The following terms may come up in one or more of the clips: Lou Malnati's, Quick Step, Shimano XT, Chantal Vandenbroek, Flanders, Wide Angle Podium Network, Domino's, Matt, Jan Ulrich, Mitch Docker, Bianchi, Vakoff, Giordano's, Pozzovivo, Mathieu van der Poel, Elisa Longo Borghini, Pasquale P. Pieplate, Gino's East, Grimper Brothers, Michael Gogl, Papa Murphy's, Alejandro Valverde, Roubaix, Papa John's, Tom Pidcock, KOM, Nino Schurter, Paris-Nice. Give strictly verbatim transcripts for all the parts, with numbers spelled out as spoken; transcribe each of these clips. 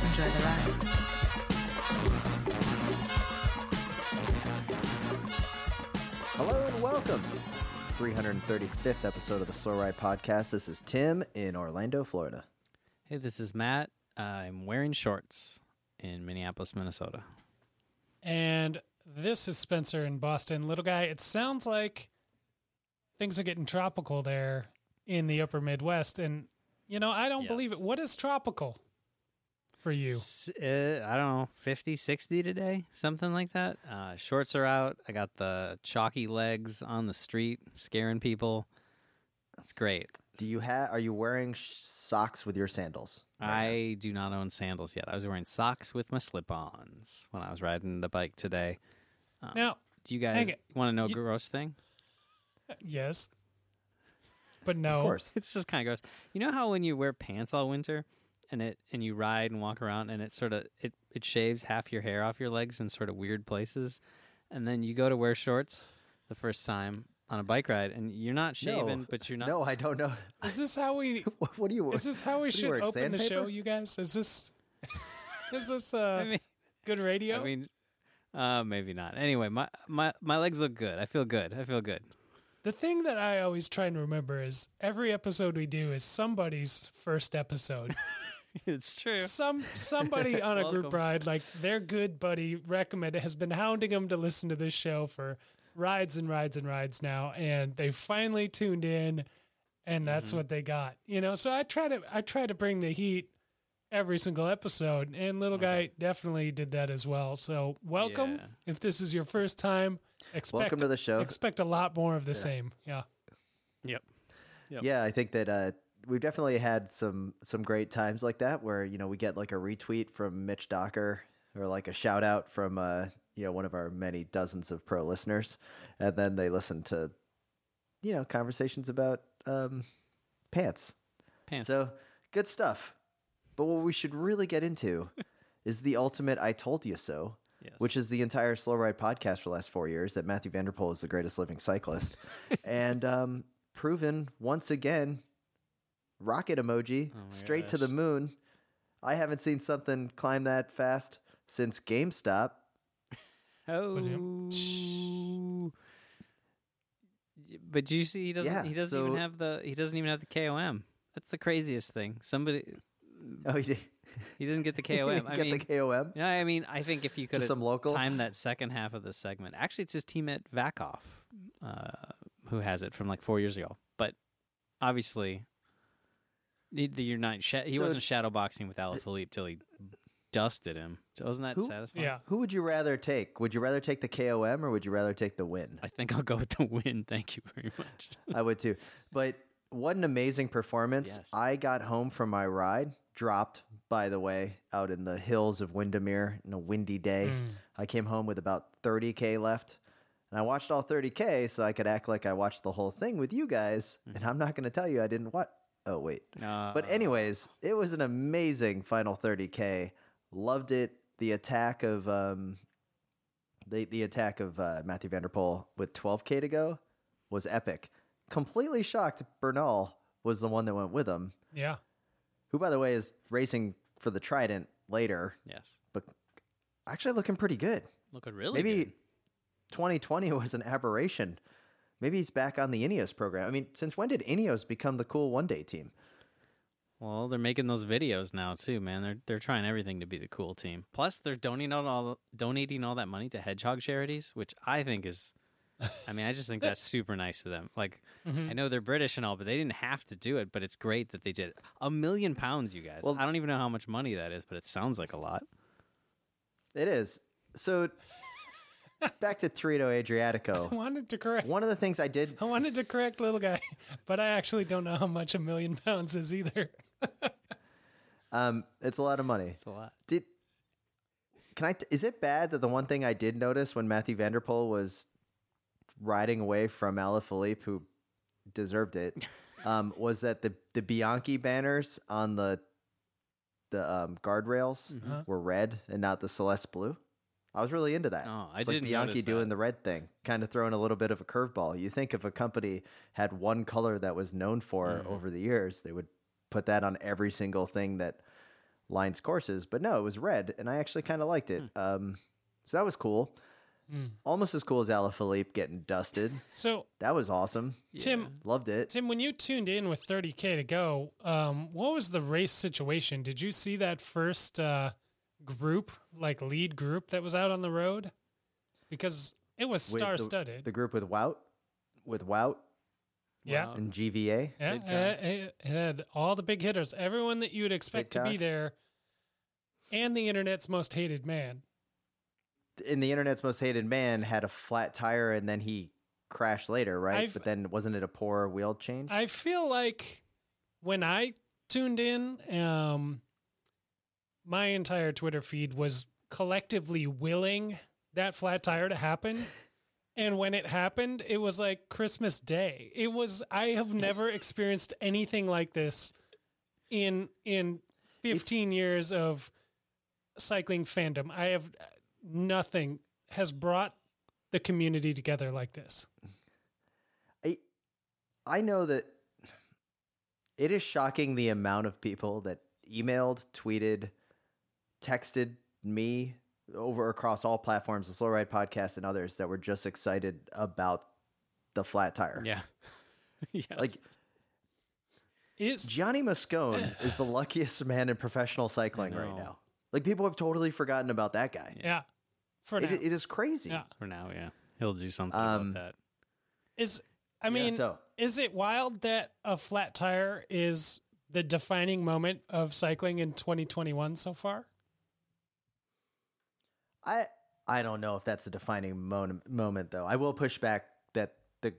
Enjoy the ride. Hello and welcome to the three hundred thirty-fifth episode of the Slow Ride Podcast. This is Tim in Orlando, Florida. Hey, this is Matt. I'm wearing shorts in Minneapolis, Minnesota. And this is Spencer in Boston. Little guy, it sounds like things are getting tropical there in the upper Midwest. And, you know, I don't yes. believe it. What is tropical for you? Uh, I don't know, fifty, sixty today, something like that. Uh, shorts are out. I got the chalky legs on the street, scaring people. That's great. Do you have? Are you wearing sh- socks with your sandals? Right? I do not own sandals yet. I was wearing socks with my slip-ons when I was riding the bike today. Um, now, do you guys want to know a you, gross thing? Yes, but no. Of course, it's just kind of gross. You know how when you wear pants all winter, and it and you ride and walk around, and it sort of it, it shaves half your hair off your legs in sort of weird places, and then you go to wear shorts the first time on a bike ride, and you're not shaving, no, but you're not. No, I don't know. Is this how we? What do you? Is this how we should open sandpaper? The show, you guys? Is this? Is this uh, I mean, good radio? I mean, uh, maybe not. Anyway, my my my legs look good. I feel good. I feel good. The thing that I always try and remember is every episode we do is somebody's first episode. It's true. Some somebody on a group ride, like their good buddy recommended, has been hounding them to listen to this show for rides and rides and rides now, and they finally tuned in, and that's mm-hmm. what they got. You know, so I try to I try to bring the heat every single episode, and little guy definitely did that as well. So welcome. Yeah. If this is your first time, expect welcome to the show. Expect a lot more of the yeah. same. Yeah. Yep. Yep. Yeah, I think that. Uh, We've definitely had some some great times like that where, you know, we get like a retweet from Mitch Docker or like a shout out from, uh, you know, one of our many dozens of pro listeners. And then they listen to, you know, conversations about um, pants. Pants. So good stuff. But what we should really get into is the ultimate I told you so, yes. which is the entire Slow Ride podcast for the last four years that Mathieu van der Poel is the greatest living cyclist and um, proven once again. Rocket emoji, oh straight gosh. to the moon. I haven't seen something climb that fast since GameStop. Oh, but do you see he doesn't yeah, he doesn't so, even have the he doesn't even have the K O M. That's the craziest thing. Somebody oh he did. He doesn't get the K O M. He didn't I get mean, the K O M. Yeah, I mean, I think if you could have timed that second half of the segment, actually, it's his teammate Vakoff uh, who has it from like four years ago. But obviously. You're not. He so wasn't shadowboxing with Alaphilippe till he dusted him. So wasn't that who, satisfying? Yeah. Who would you rather take? Would you rather take the K O M or would you rather take the win? I think I'll go with the win. Thank you very much. I would too. But what an amazing performance! Yes. I got home from my ride, dropped by the way, out in the hills of Windermere in a windy day. Mm. I came home with about thirty K left. And I watched all thirty K so I could act like I watched the whole thing with you guys. Mm. And I'm not going to tell you I didn't watch. Oh, wait. Uh, but anyways, it was an amazing final thirty K. Loved it. The attack of um, the, the attack of uh, Mathieu van der Poel with twelve K to go was epic. Completely shocked Bernal was the one that went with him. Yeah. Who, by the way, is racing for the Trident later. Yes. But actually looking pretty good. Looking really Maybe good. Maybe twenty twenty was an aberration. Maybe he's back on the INEOS program. I mean, since when did INEOS become the cool one-day team? Well, they're making those videos now, too, man. They're they're trying everything to be the cool team. Plus, they're donating all, donating all that money to hedgehog charities, which I think is... I mean, I just think that's super nice of them. Like, mm-hmm. I know they're British and all, but they didn't have to do it, but it's great that they did. A million pounds, you guys. Well, I don't even know how much money that is, but it sounds like a lot. It is. So... Back to Torino Adriatico. I wanted to correct. One of the things I did. I wanted to correct little guy, but I actually don't know how much a million pounds is either. um, It's a lot of money. It's a lot. Did Can I? T- is it bad that the one thing I did notice when Mathieu van der Poel was riding away from Alaphilippe, who deserved it, um, was that the the Bianchi banners on the the um, guardrails mm-hmm. were red and not the Celeste blue? I was really into that. Oh, I it's didn't like Bianchi notice that. Doing the red thing, kind of throwing a little bit of a curveball. You think if a company had one color that was known for mm-hmm. over the years, they would put that on every single thing that lines courses, but no, it was red, and I actually kind of liked it. Mm. Um, so that was cool. Mm. Almost as cool as Alaphilippe getting dusted. So that was awesome. Tim yeah. loved it. Tim, when you tuned in with thirty K to go, um, what was the race situation? Did you see that first uh, group, like lead group that was out on the road? Because it was star-studded. The, the group with Wout, with Wout. Yeah. Wow. And G V A. Yeah. It had all the big hitters, everyone that you would expect Pidcock. To be there, and the internet's most hated man. And the internet's most hated man had a flat tire and then he crashed later, right? I've, but then wasn't it a poor wheel change? I feel like when I tuned in, um, my entire Twitter feed was collectively willing that flat tire to happen. And when it happened, it was like Christmas Day. It was, I have never experienced anything like this in in fifteen it's, years of cycling fandom. I have, nothing has brought the community together like this. I I know that it is shocking the amount of people that emailed, tweeted, texted me, over across all platforms, the Slow Ride Podcast and others, that were just excited about the flat tire. Yeah. Yes. Like, is Johnny Moscone is the luckiest man in professional cycling right now. Like, people have totally forgotten about that guy. Yeah. For it, now. It is crazy. Yeah. For now, yeah. He'll do something um, about that. Is, I mean, yeah, so. Is it wild that a flat tire is the defining moment of cycling in twenty twenty-one so far? I I don't know if that's a defining mon- moment, though. I will push back that the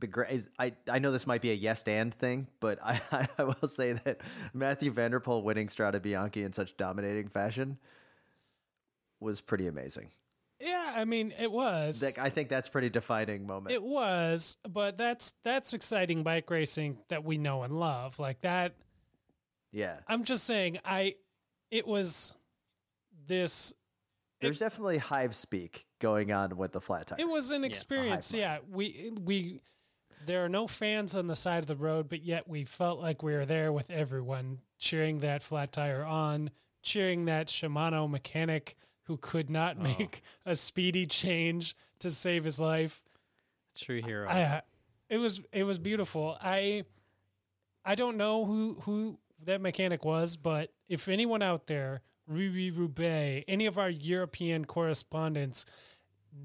the gra- is, I I know this might be a yes and thing, but I, I will say that Mathieu van der Poel winning Strade Bianche in such dominating fashion was pretty amazing. Yeah, I mean, it was. Like, I think that's pretty defining moment. It was, but that's that's exciting bike racing that we know and love, like that. Yeah, I'm just saying, I it was this. There's it, definitely hive speak going on with the flat tire. It was an experience. Yeah, yeah. We, we, there are no fans on the side of the road, but yet we felt like we were there with everyone cheering that flat tire on, cheering that Shimano mechanic who could not make oh. a speedy change to save his life. True hero. I, it was, it was beautiful. I, I don't know who, who that mechanic was, but if anyone out there, Roubaix, any of our European correspondents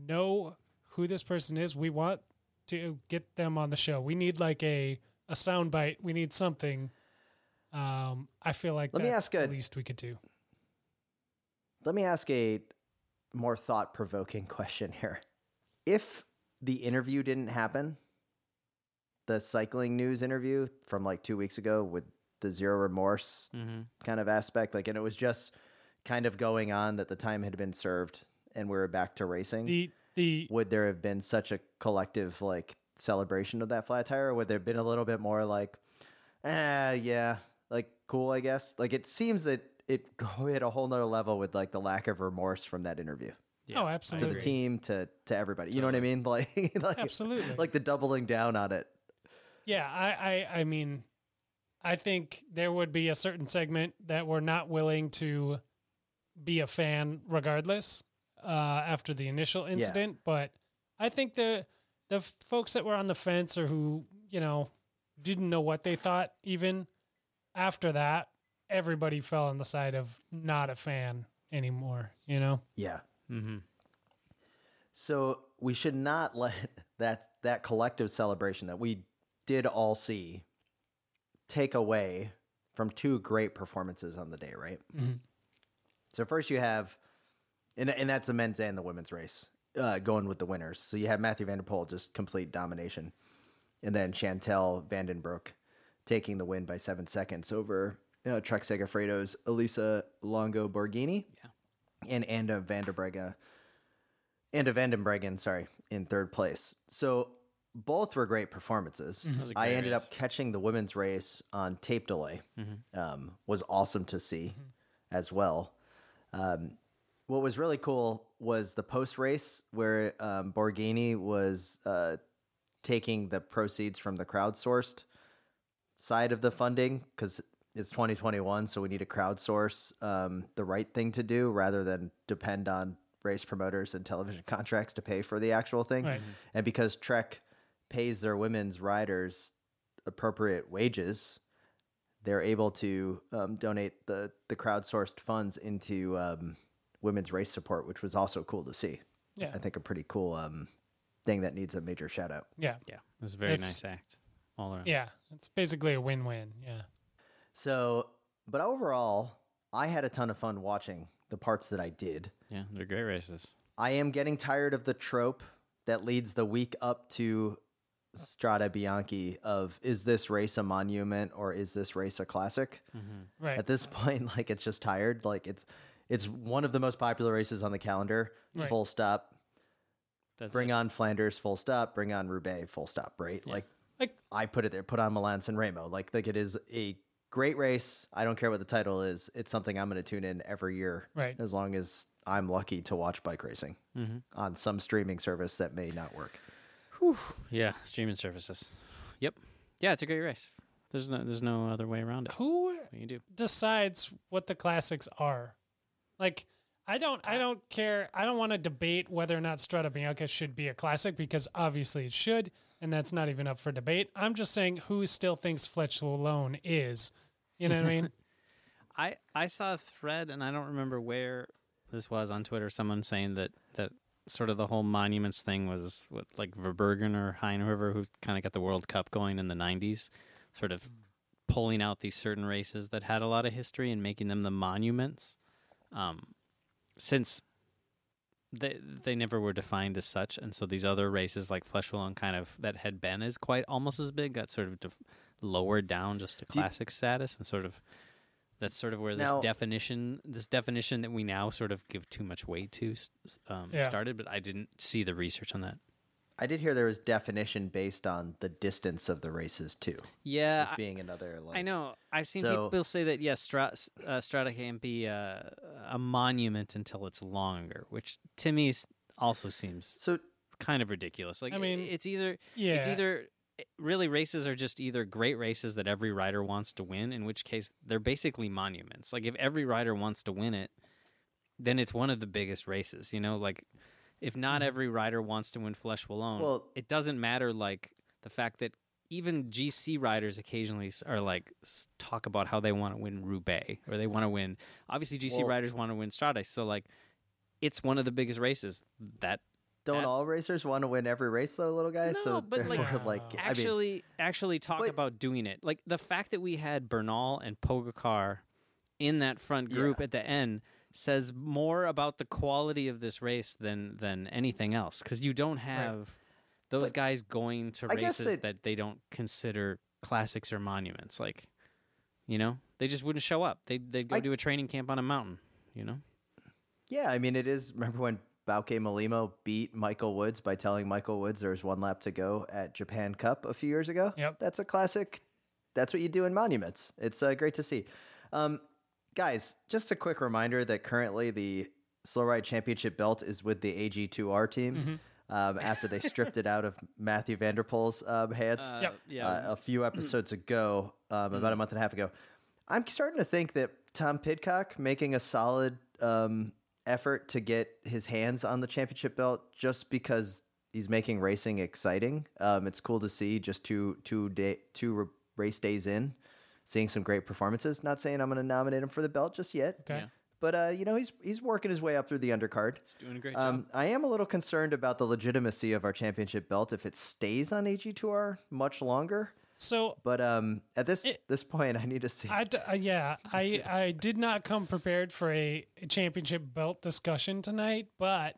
know who this person is, we want to get them on the show. We need like a, a sound bite. We need something. Um, I feel like let that's me ask the a, least we could do. Let me ask a more thought-provoking question here. If the interview didn't happen, the cycling news interview from like two weeks ago with the zero remorse mm-hmm. kind of aspect, like, and it was just kind of going on that the time had been served and we were back to racing. The, the, would there have been such a collective like celebration of that flat tire? Or would there have been a little bit more like, ah, yeah, like cool, I guess. Like, it seems that it hit a whole nother level with like the lack of remorse from that interview. Yeah, oh, absolutely. To the team, to, to everybody. Totally. You know what I mean? Like, like, absolutely. Like the doubling down on it. Yeah. I, I, I mean, I think there would be a certain segment that were not willing to be a fan regardless uh, after the initial incident. Yeah. But I think the the folks that were on the fence or who, you know, didn't know what they thought, even after that, everybody fell on the side of not a fan anymore, you know? Yeah. Mm-hmm. So we should not let that, that collective celebration that we did all see take away from two great performances on the day, right? Mm-hmm. So first you have, and, and that's the men's and the women's race, uh, going with the winners. So you have Mathieu van der Poel, just complete domination. And then Chantal Vandenbroek taking the win by seven seconds over you know, Trek Segafredo's Elisa Longo Borghini. Yeah. and Anda van der Breggen, Anda van den Breggen, sorry, in third place. So both were great performances. Mm-hmm. Great I ended race. up catching the women's race on tape delay. Mm-hmm. Um, was awesome to see mm-hmm. as well. Um, what was really cool was the post race where um, Borghini was uh, taking the proceeds from the crowdsourced side of the funding, because it's twenty twenty-one, so we need to crowdsource um, the right thing to do rather than depend on race promoters and television contracts to pay for the actual thing. Right. And because Trek pays their women's riders appropriate wages, they're able to um, donate the, the crowdsourced funds into um, women's race support, which was also cool to see. Yeah. I think a pretty cool um, thing that needs a major shout out. Yeah. Yeah. It was a very it's, nice act all around. Yeah. It's basically a win-win. Yeah. So, but overall, I had a ton of fun watching the parts that I did. Yeah, they're great races. I am getting tired of the trope that leads the week up to Strade Bianche of, is this race a monument or is this race a classic? Mm-hmm. Right. At this point, like, it's just tired. Like, it's it's one of the most popular races on the calendar, right. Full stop. That's bring it. On Flanders, full stop. Bring on Roubaix, full stop, right? Yeah. Like, like, I put it there, put on Milan San Remo. Like, like, it is a great race. I don't care what the title is. It's something I'm going to tune in every year, right? As long as I'm lucky to watch bike racing mm-hmm. on some streaming service that may not work. Whew. Yeah, streaming services. Yep. Yeah, it's a great race. There's no, there's no other way around it. Who you do. decides what the classics are? Like, I don't, I don't care. I don't want to debate whether or not Strade Bianche should be a classic, because obviously it should. And that's not even up for debate. I'm just saying, who still thinks Flèche Wallonne is? You know what I mean? I I saw a thread, and I don't remember where this was, on Twitter, someone saying that, that sort of the whole monuments thing was with, like, Verbergen or Heinhofer, who kind of got the World Cup going in the nineties, sort of pulling out these certain races that had a lot of history and making them the monuments. Um, since They they never were defined as such, and so these other races like Flèche Wallonne, kind of that had been as quite almost as big, got sort of def- lowered down just to classic you, status, and sort of that's sort of where this now, definition this definition that we now sort of give too much weight to um, yeah. started. But I didn't see the research on that. I did hear there was definition based on the distance of the races too. Yeah, as being I, another. Like, I know. I've seen so, people say that yes, yeah, Stra- uh, Strada can be uh, a monument until it's longer, which to me also seems so kind of ridiculous. Like, I mean, it's either yeah. it's either really races are just either great races that every rider wants to win, in which case they're basically monuments. Like, if every rider wants to win it, then it's one of the biggest races. You know, like. If not every rider wants to win Flèche Wallonne, well, it doesn't matter, like, the fact that even G C riders occasionally are, like, talk about how they want to win Roubaix, or they want to win... Obviously, G C well, riders want to win Strade, so, like, it's one of the biggest races. That Don't all racers want to win every race, though, little guys? No, so but, like, like, actually, I mean, actually talk but, about doing it. Like, the fact that we had Bernal and Pogacar in that front group yeah. at the end... says more about the quality of this race than than anything else, because you don't have right. those but guys going to I races they, that they don't consider classics or monuments. Like, you know, they just wouldn't show up. They they'd go I, do a training camp on a mountain. You know. Yeah, I mean, it is. Remember when Bauke Molimo beat Michael Woods by telling Michael Woods there's one lap to go at Japan Cup a few years ago? Yep, that's a classic. That's what you do in monuments. It's uh, great to see. Um, Guys, just a quick reminder that currently the Slow Ride Championship belt is with the A G two R team mm-hmm. um, after they stripped it out of Mathieu van der Poel's um, hands uh, yep. yeah. uh, a few episodes ago, um, about a month and a half ago. I'm starting to think that Tom Pidcock making a solid um, effort to get his hands on the championship belt just because he's making racing exciting. Um, it's cool to see just two, two, day, two re- race days in. Seeing some great performances. Not saying I'm going to nominate him for the belt just yet. Okay. Yeah. But, uh, you know, he's he's working his way up through the undercard. He's doing a great um, job. I am a little concerned about the legitimacy of our championship belt if it stays on A G two R much longer. So, But um, at this it, this point, I need to see. I d- uh, yeah, I, I did not come prepared for a, a championship belt discussion tonight, but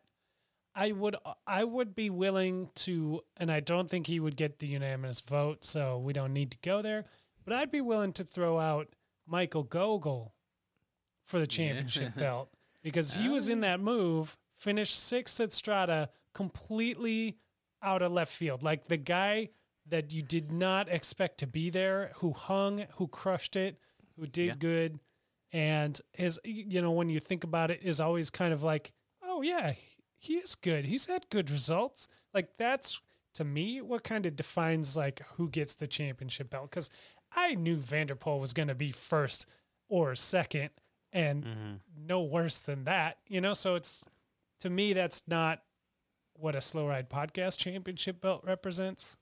I would I would be willing to, and I don't think he would get the unanimous vote, so we don't need to go there. But I'd be willing to throw out Michael Gogl for the championship yeah. belt. because he was in that move, finished sixth at Strada, completely out of left field. Like the guy that you did not expect to be there, who hung, who crushed it, who did yeah. good. And his, you know, when you think about it, is always kind of like, oh yeah, he is good. He's had good results. Like that's, to me, what kind of defines like who gets the championship belt. Because I knew Van der Poel was going to be first or second and mm-hmm. no worse than that, you know? So it's, to me, that's not what a Slow Ride Podcast championship belt represents.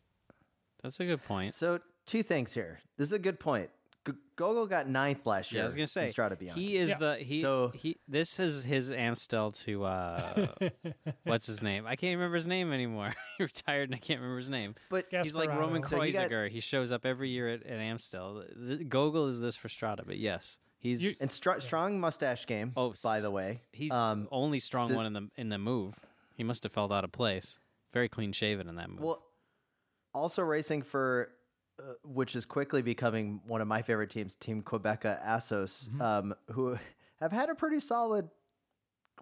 That's a good point. So two things here. This is a good point. G- Gogl got ninth last year. Yeah, I was going to say, Strade Bianche. He is yeah. the, he, so, he, this is his Amstel to, uh, what's his name? I can't remember his name anymore. He retired and I can't remember his name. But Gasparano. He's like Roman Kreuziger. So he, got, he shows up every year at, at Amstel. Gogl is this for Strade, but yes. He's you, and Stra- yeah. strong mustache game, oh, by the way. He um, only strong the, one in the in the move. He must have felt out of place. Very clean shaven in that move. Well, also racing for... Uh, which is quickly becoming one of my favorite teams, Team Qhubeka Assos, mm-hmm. um, who have had a pretty solid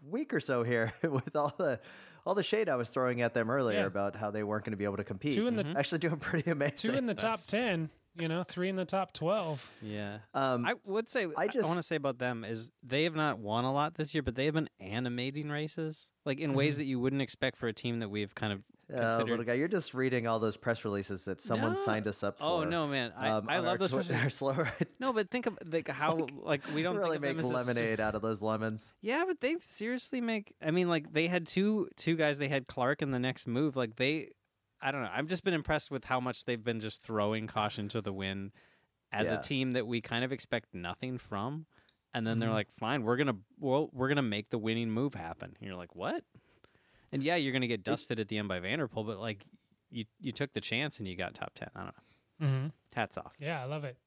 week or so here with all the all the shade I was throwing at them earlier yeah. about how they weren't going to be able to compete. Two in the, mm-hmm. Actually doing pretty amazing. Two in the That's... top ten, you know, three in the top twelve. Yeah. Um, I would say, I, just, I want to say about them is they have not won a lot this year, but they have been animating races, like in mm-hmm. ways that you wouldn't expect for a team that we've kind of Uh, little guy, you're just reading all those press releases that someone no. signed us up for. Oh no, man! I, um, I love those. Twi- press slow ride. No, but think of like how like, like we don't really think of make them as lemonade out of those lemons. Yeah, but they seriously make. I mean, like they had two two guys. They had Clark in the next move. Like they, I don't know. I've just been impressed with how much they've been just throwing caution to the wind as yeah. a team that we kind of expect nothing from, and then mm-hmm. they're like, "Fine, we're gonna well, we're gonna make the winning move happen." And you're like, "What?" And yeah, you're going to get dusted at the end by Van der Poel, but like you, you took the chance and you got top ten. I don't know. Mm-hmm. Hats off. Yeah, I love it.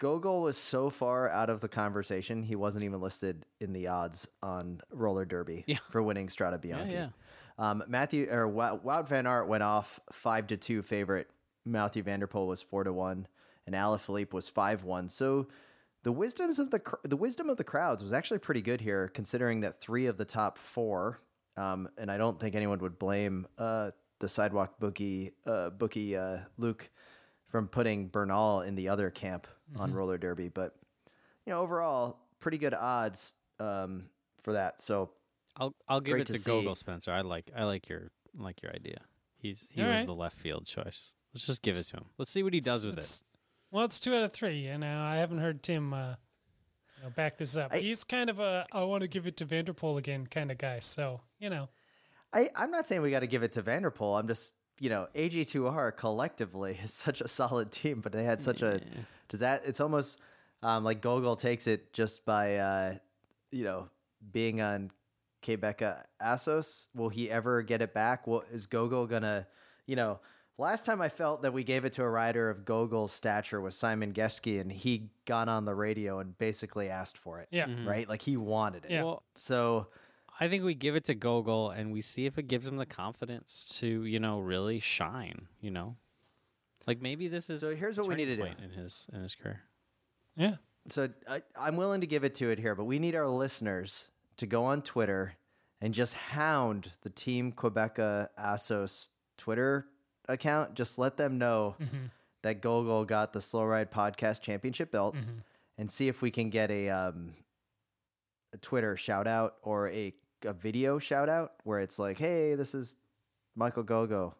Gogl was so far out of the conversation, he wasn't even listed in the odds on roller derby yeah. for winning Strade Bianche. Yeah, yeah. Um, Matthew or Wout van Aert went off five to two favorite. Mathieu van der Poel was four to one, and Alaphilippe was five one. So. The wisdoms of the the wisdom of the crowds was actually pretty good here, considering that three of the top four. Um, and I don't think anyone would blame uh, the sidewalk bookie, uh, bookie uh, Luke from putting Bernal in the other camp mm-hmm. on roller derby. But, you know, overall, pretty good odds um, for that. So I'll I'll give it to, to Gogl, Spencer. I like I like your like your idea. He's he All was right. the left field choice. Let's just give it to him. Let's see what he does with it's, it. Well, it's two out of three. You know, I haven't heard Tim uh, you know, back this up. I, He's kind of a I want to give it to Van der Poel again kind of guy. So. You know, I, I'm not saying we got to give it to Van der Poel. I'm just, you know, A G two R collectively is such a solid team, but they had such yeah. a does that it's almost um, like Gogl takes it just by, uh, you know, being on Qhubeka Assos. Will he ever get it back? Well, is Gogl going to, you know, last time I felt that we gave it to a rider of Gogl's stature was Simon Geschke, and he got on the radio and basically asked for it. Yeah. Mm-hmm. Right. Like he wanted it. Yeah. Well, so. I think we give it to Gogl and we see if it gives him the confidence to, you know, really shine, you know? Like maybe this is so here's what we need to do in his in his career. Yeah. So I, I'm willing to give it to it here, but we need our listeners to go on Twitter and just hound the Team Qhubeka Assos Twitter account. Just let them know mm-hmm. that Gogl got the Slow Ride Podcast Championship belt mm-hmm. and see if we can get a, um, a Twitter shout out or a a video shout out where it's like, hey, this is Michael Gogl.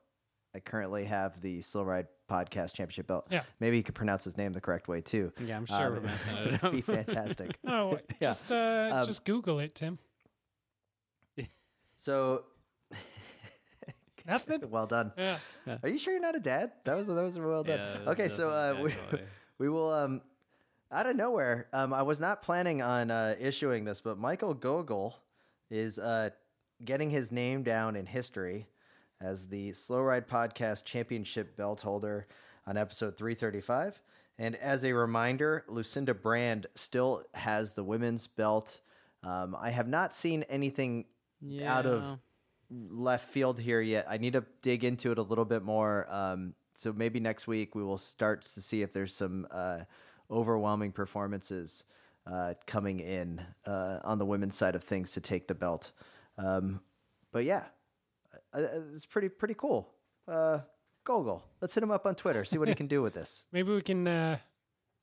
I currently have the Slow Ride Podcast Championship belt. Yeah. Maybe you could pronounce his name the correct way too. Yeah, I'm sure um, we're messing it up. It'd be fantastic. Oh, yeah. Just, uh, um, just Google it, Tim. So. Nothing? Well done. Yeah. Yeah. Are you sure you're not a dad? That was, that was well done. Yeah, okay. So, uh, we, we will, um, out of nowhere. Um, I was not planning on, uh, issuing this, but Michael Gogl is uh, getting his name down in history as the Slow Ride Podcast Championship belt holder on episode three thirty-five. And as a reminder, Lucinda Brand still has the women's belt. Um, I have not seen anything yeah. out of left field here yet. I need to dig into it a little bit more. Um, so maybe next week we will start to see if there's some uh, overwhelming performances uh, coming in uh, on the women's side of things to take the belt. Um, but yeah, it's pretty pretty cool. Uh, Gogl, let's hit him up on Twitter, see what he can do with this. Maybe we can. Uh,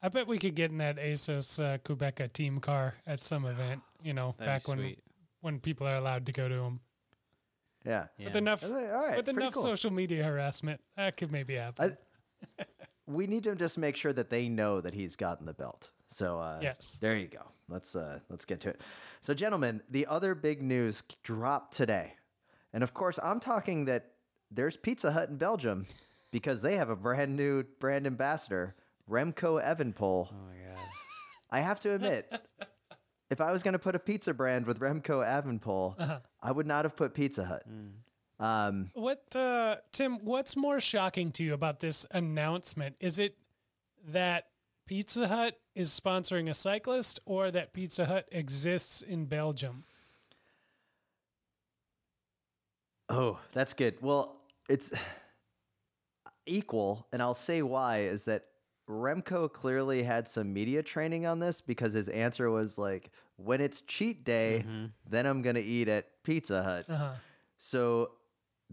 I bet we could get in that Assos uh, Qhubeka team car at some event. You know, that'd back when sweet. when people are allowed to go to them. Yeah, yeah. With enough, like, right, with enough cool. social media harassment, that could maybe happen. I, we need to just make sure that they know that he's gotten the belt. So uh, yes, there you go. Let's uh, let's get to it. So, gentlemen, the other big news dropped today, and of course, I'm talking that there's Pizza Hut in Belgium because they have a brand new brand ambassador, Remco Evenepoel. Oh my god! I have to admit, if I was going to put a pizza brand with Remco Evenepoel, uh-huh. I would not have put Pizza Hut. Mm. Um, what uh, Tim? What's more shocking to you about this announcement? Is it that Pizza Hut is sponsoring a cyclist, or that Pizza Hut exists in Belgium? Oh, that's good. Well, it's equal, and I'll say why, is that Remco clearly had some media training on this because his answer was like, when it's cheat day, mm-hmm. then I'm going to eat at Pizza Hut. Uh-huh. So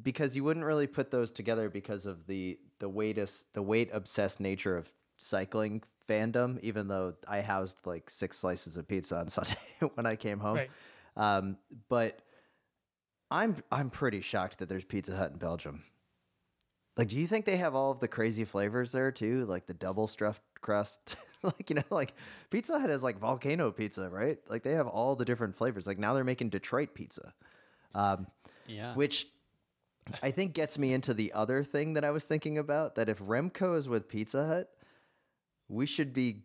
because you wouldn't really put those together because of the, the weight, the weight obsessed nature of cycling fandom, even though I housed like six slices of pizza on Sunday when I came home. Right. Um, but I'm I'm pretty shocked that there's Pizza Hut in Belgium. Like, do you think they have all of the crazy flavors there too? Like the double stuffed crust, like, you know, like Pizza Hut has like volcano pizza, right? Like they have all the different flavors. Like now they're making Detroit pizza, um, yeah. Which I think gets me into the other thing that I was thinking about. That if Remco is with Pizza Hut, we should be,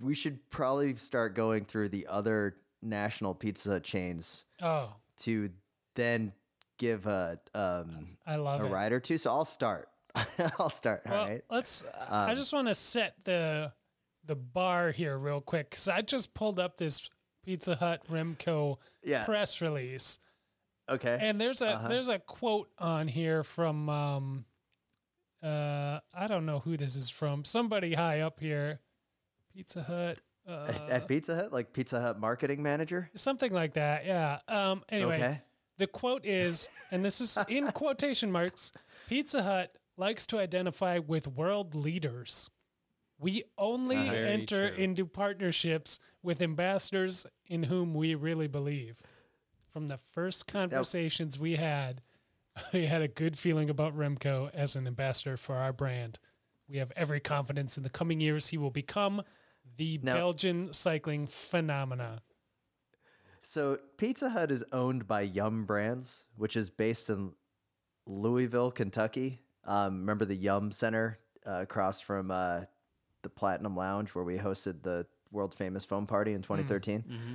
we should probably start going through the other national pizza chains. Oh, to. Then give a um I love a it. ride or two. So I'll start. I'll start. Well, all right. Let's. Um, I just want to set the the bar here real quick because I just pulled up this Pizza Hut Remco yeah. press release. Okay. And there's a uh-huh. there's a quote on here from um uh I don't know who this is from, somebody high up here. Pizza Hut. Uh, At Pizza Hut, like Pizza Hut marketing manager, something like that. Yeah. Um. Anyway. Okay. The quote is, and this is in quotation marks, Pizza Hut likes to identify with world leaders. We only enter true. into partnerships with ambassadors in whom we really believe. From the first conversations that, we had, we had a good feeling about Remco as an ambassador for our brand. We have every confidence in the coming years he will become the now, Belgian cycling phenomena. So Pizza Hut is owned by Yum Brands, which is based in Louisville, Kentucky. Um, remember the Yum Center uh, across from uh, the Platinum Lounge where we hosted the world famous foam party in twenty thirteen? Mm-hmm.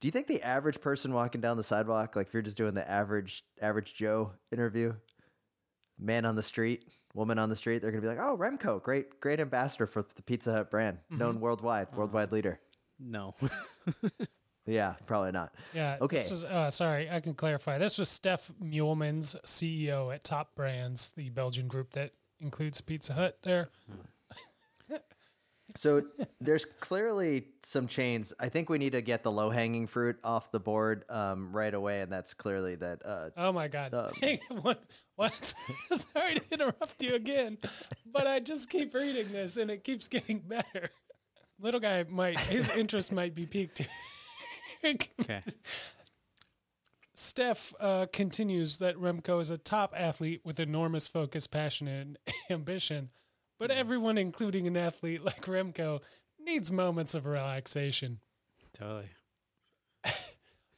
Do you think the average person walking down the sidewalk, like if you're just doing the average average Joe interview, man on the street, woman on the street, they're going to be like, oh, Remco, great, great ambassador for the Pizza Hut brand, mm-hmm. known worldwide, worldwide uh, leader. No. Yeah, probably not. Yeah. Okay. This was, uh, sorry, I can clarify. This was Steph Muehlmans, C E O at Top Brands, the Belgian group that includes Pizza Hut there. So there's clearly some chains. I think we need to get the low-hanging fruit off the board um, right away, and that's clearly that. Uh, oh, my God. Um, hey, what, what? Sorry to interrupt you again, but I just keep reading this, and it keeps getting better. Little guy, might his interest might be piqued. Okay. Steph uh, continues that Remco is a top athlete with enormous focus, passion, and ambition, but everyone, including an athlete like Remco, needs moments of relaxation. Totally.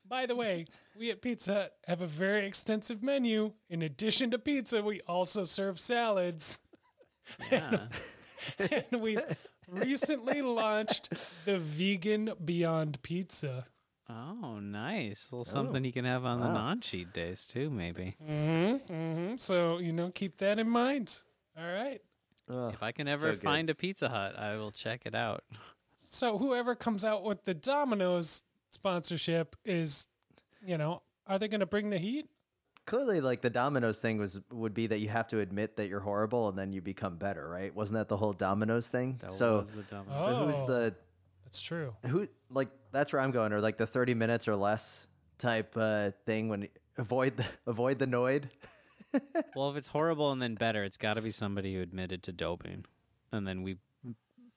By the way, we at Pizza Hut have a very extensive menu. In addition to pizza, we also serve salads. Yeah. and, and we've recently launched the Vegan Beyond Pizza. Oh, nice. A little something oh, you can have on wow. the non-cheat days, too, maybe. Mm-hmm, mm-hmm. So, you know, keep that in mind. All right. Ugh, if I can ever so find a Pizza Hut, I will check it out. So whoever comes out with the Domino's sponsorship is, you know, are they going to bring the heat? Clearly, like the Domino's thing was would be that you have to admit that you're horrible and then you become better, right? Wasn't that the whole Domino's thing? That so, was the Domino's. So who's the... It's true. Who like that's where I'm going, or like the thirty minutes or less type uh, thing. When avoid the, avoid the noid. Well, if it's horrible and then better, it's got to be somebody who admitted to doping, and then we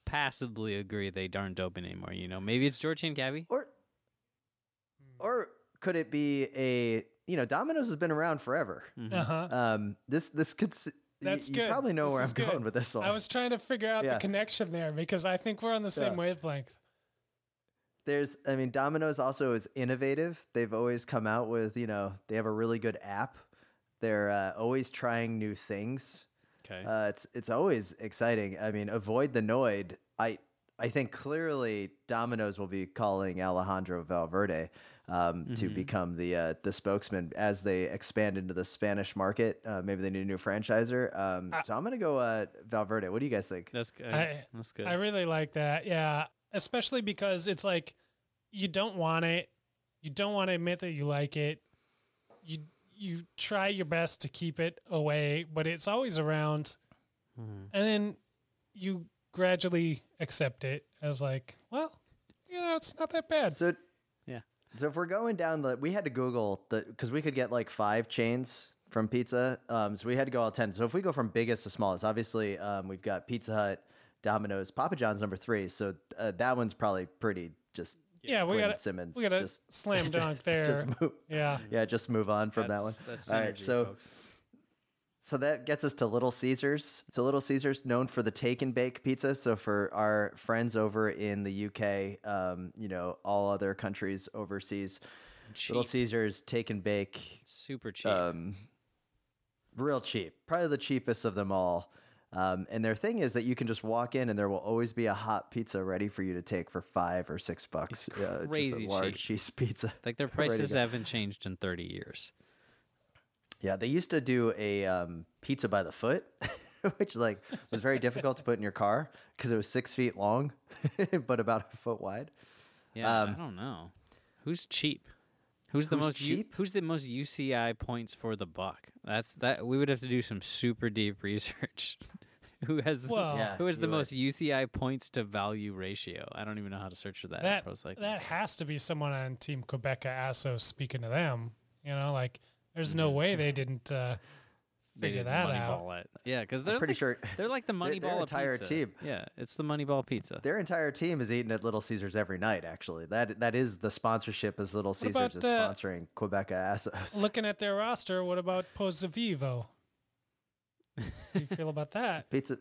passively agree they aren't doping anymore. You know, maybe it's Georgian Gabby, or or could it be a you know Domino's has been around forever. Mm-hmm. Uh-huh. Um, this this could. That's you, good. You probably know this where I'm good. going with this one. I was trying to figure out yeah. the connection there because I think we're on the same yeah. wavelength. There's, I mean, Domino's also is innovative. They've always come out with, you know, they have a really good app. They're uh, always trying new things. Okay, uh, it's it's always exciting. I mean, avoid the noid. I I think clearly Domino's will be calling Alejandro Valverde um, mm-hmm. to become the uh, the spokesman as they expand into the Spanish market. Uh, maybe they need a new franchiser. Um, I, so I'm going to go uh, Valverde. What do you guys think? That's good. I, that's good. I really like that. Yeah, especially because it's like you don't want it. You don't want to admit that you like it. You you try your best to keep it away, but it's always around. Mm-hmm. And then you gradually accept it as like, well, you know, it's not that bad. So yeah. So if we're going down the, we had to Google the, because we could get like five chains from pizza. Um, so we had to go all ten. So if we go from biggest to smallest, obviously um, we've got Pizza Hut, Domino's, Papa John's number three. So uh, that one's probably pretty just. Yeah, we got Simmons. We got a slam dunk there. Just move, yeah, yeah, just move on from that's, that one. That's all synergy, right, so. Folks. So that gets us to Little Caesars. So Little Caesars, known for the take and bake pizza. So for our friends over in the U K, um, you know, all other countries overseas, cheap. Little Caesars take and bake, super cheap, um, real cheap, probably the cheapest of them all. Um, and their thing is that you can just walk in and there will always be a hot pizza ready for you to take for five or six bucks. It's uh, crazy just a large cheap. cheese pizza. Like their prices haven't changed in thirty years. Yeah, they used to do a um, pizza by the foot, which like was very difficult to put in your car because it was six feet long, but about a foot wide. Yeah, um, I don't know. Who's cheap? Who's the who's most cheap? U- who's the most U C I points for the buck? That's that. We would have to do some super deep research. Who has well, the, yeah, who has the would. most U C I points to value ratio? I don't even know how to search for that. That, Pro Cycling. That has to be someone on Team Qhubeka Assos. Speaking to them, you know, like. There's no way they didn't uh, figure they didn't that out. It. Yeah, because they're pretty like, sure they're like the Moneyball their entire pizza. Team. Yeah, it's the Moneyball pizza. Their entire team is eating at Little Caesars every night. Actually, that that is the sponsorship. As Little Caesars about, is sponsoring uh, Qhubeka Assos. Looking at their roster, what about Pozzovivo? How do you feel about that? Pizza,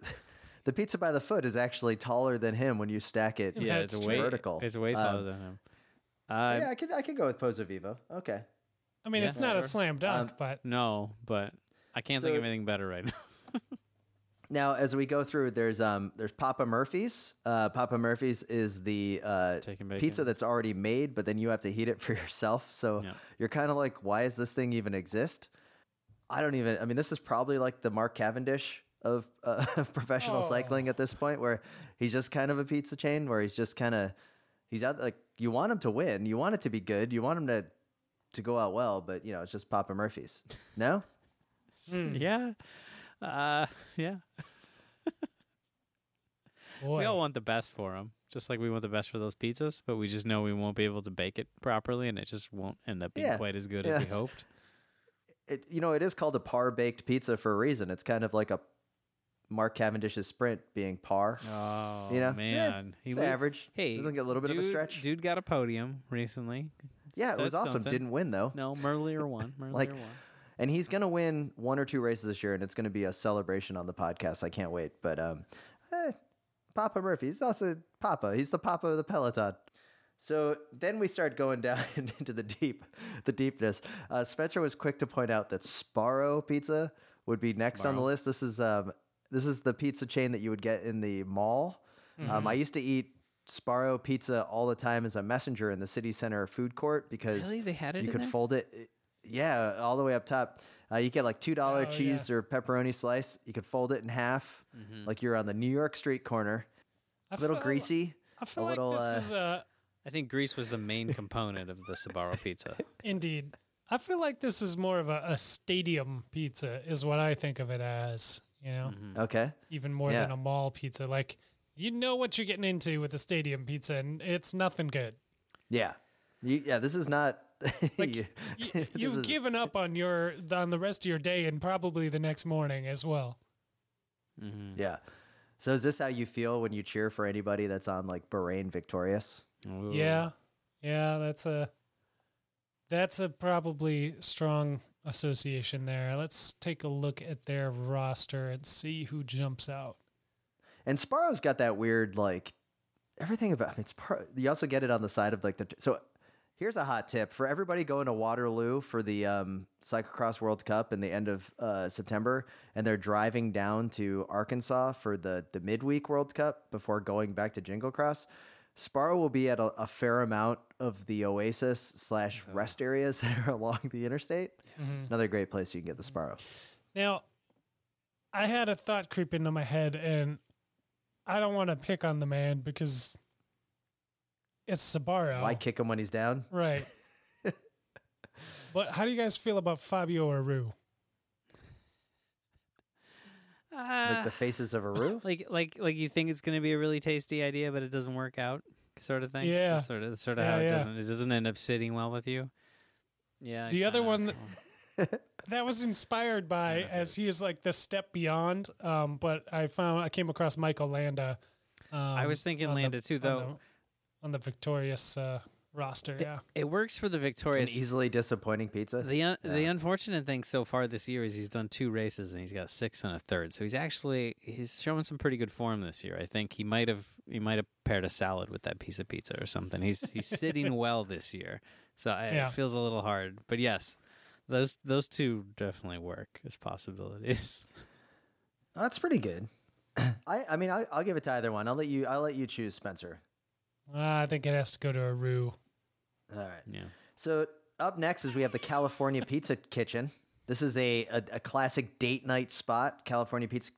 the pizza by the foot is actually taller than him when you stack it. Yeah, it's way, vertical. It's way taller um, than him. Uh, yeah, I could I could go with Pozzovivo. Okay. I mean, yeah, it's not sure. a slam dunk, um, but... No, but I can't so, think of anything better right now. Now, as we go through, there's um, there's Papa Murphy's. Uh, Papa Murphy's is the uh, pizza that's already made, but then you have to heat it for yourself. So yeah. You're kind of like, why does this thing even exist? I don't even... I mean, this is probably like the Mark Cavendish of, uh, of professional oh. cycling at this point, where he's just kind of a pizza chain, where he's just kind of... He's out like, you want him to win. You want it to be good. You want him to... to go out well, but you know, it's just Papa Murphy's. No? Mm. Yeah. Uh, yeah. We all want the best for them, just like we want the best for those pizzas, but we just know we won't be able to bake it properly and it just won't end up being yeah. quite as good yeah. as we hoped. It, you know, it is called a par-baked pizza for a reason. It's kind of like a Mark Cavendish's sprint being par. Oh, you know? Man. Yeah, he it's would, average. Hey, doesn't get a little bit dude, of a stretch. Dude got a podium recently. Yeah, it was awesome. Something. Didn't win, though. No, Merlier won. Merlier like, won. And he's going to win one or two races this year, and it's going to be a celebration on the podcast. I can't wait. But um, eh, Papa Murphy, he's also Papa. He's the Papa of the Peloton. So then we start going down into the deep, the deepness. Uh, Spencer was quick to point out that Sbarro Pizza would be next Sbarro. on the list. This is um, this is the pizza chain that you would get in the mall. Mm-hmm. Um, I used to eat Sbarro pizza all the time as a messenger in the city center food court because really? They had it you could there? Fold it. Yeah. All the way up top. Uh, you get like two dollars oh, cheese yeah. or pepperoni slice. You could fold it in half. Mm-hmm. Like you're on the New York street corner. I a little feel, greasy. I feel a little, like this uh, is a, I think grease was the main component of the Sbarro pizza. Indeed. I feel like this is more of a, a stadium pizza is what I think of it as, you know? Mm-hmm. Okay. Even more yeah. than a mall pizza. Like, you know what you're getting into with a stadium pizza, and it's nothing good. Yeah. You, yeah, this is not... Like, you, you've is... given up on your on the rest of your day and probably the next morning as well. Mm-hmm. Yeah. So is this how you feel when you cheer for anybody that's on, like, Bahrain victorious? Ooh. Yeah. Yeah, that's a... That's a probably strong association there. Let's take a look at their roster and see who jumps out. And Sbarro's got that weird, like, everything about, I mean, it's part, you also get it on the side of, like, the, so here's a hot tip for everybody going to Waterloo for the um, Cyclocross World Cup in the end of uh, September, and they're driving down to Arkansas for the, the midweek World Cup before going back to Jingle Cross. Sbarro will be at a, a fair amount of the oasis slash rest areas that are along the interstate. Mm-hmm. Another great place you can get the Sbarro. Now, I had a thought creep into my head, and I don't want to pick on the man because it's Sbarro. Why kick him when he's down? Right. But how do you guys feel about Fabio Aru? Uh, like the faces of Aru? Like, like, like you think it's going to be a really tasty idea, but it doesn't work out, sort of thing. Yeah. That's sort of, that's sort of yeah, how it yeah. doesn't, it doesn't end up sitting well with you. Yeah. The other one that, that was inspired by, as he is like the step beyond. Um, but I found, I came across Michael Landa. Um, I was thinking Landa the, too, though. On the, on the victorious, uh, roster, yeah. It works for the victorious. An easily disappointing pizza. The un- yeah. the unfortunate thing so far this year is he's done two races and he's got six and a third. So he's actually he's showing some pretty good form this year. I think he might have he might have paired a salad with that piece of pizza or something. He's he's sitting well this year. So I, yeah. it feels a little hard. But yes, those those two definitely work as possibilities. That's pretty good. I I mean I I'll give it to either one. I'll let you I'll let you choose, Spencer. Uh, I think it has to go to Aru. All right. Yeah. So up next is we have the California Pizza Kitchen. This is a, a, a classic date night spot, California Pizza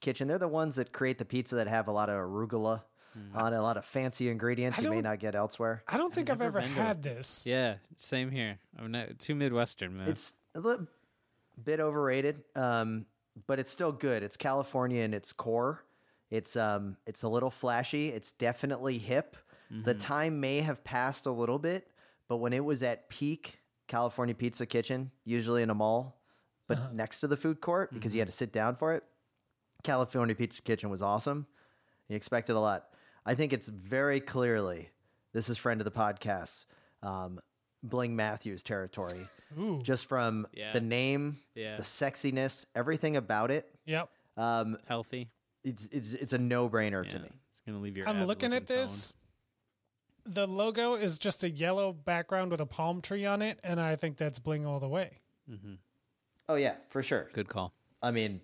Kitchen. They're the ones that create the pizza that have a lot of arugula mm. on it, a lot of fancy ingredients you may not get elsewhere. I don't think I've, I've ever had this. Yeah, same here. I'm not, too Midwestern, man. It's a little bit overrated, um, but it's still good. It's California in its core. It's um, it's a little flashy. It's definitely hip. Mm-hmm. The time may have passed a little bit, but when it was at peak, California Pizza Kitchen, usually in a mall, but uh-huh. next to the food court because mm-hmm. you had to sit down for it, California Pizza Kitchen was awesome. You expected a lot. I think it's very clearly, this is friend of the podcast, um, Bling Matthews territory. Ooh. Just from yeah. the name, yeah. the sexiness, everything about it. Yep. Um, healthy. It's it's it's a no-brainer yeah. to me. It's gonna leave your. I'm looking, looking at this. Toned. The logo is just a yellow background with a palm tree on it, and I think that's bling all the way. Mm-hmm. Oh yeah, for sure. Good call. I mean,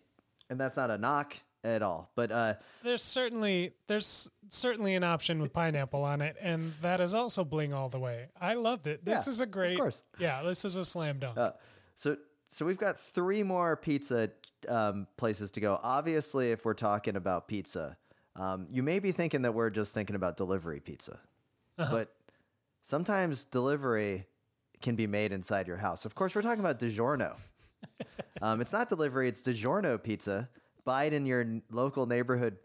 and that's not a knock at all, but uh, there's certainly there's certainly an option with pineapple on it, and that is also bling all the way. I loved it. This yeah, is a great. Of course. Yeah, this is a slam dunk. Uh, so. So we've got three more pizza um, places to go. Obviously, if we're talking about pizza, um, you may be thinking that we're just thinking about delivery pizza. Uh-huh. But sometimes delivery can be made inside your house. Of course, we're talking about DiGiorno. um, it's not delivery. It's DiGiorno pizza. Buy it in your local neighborhood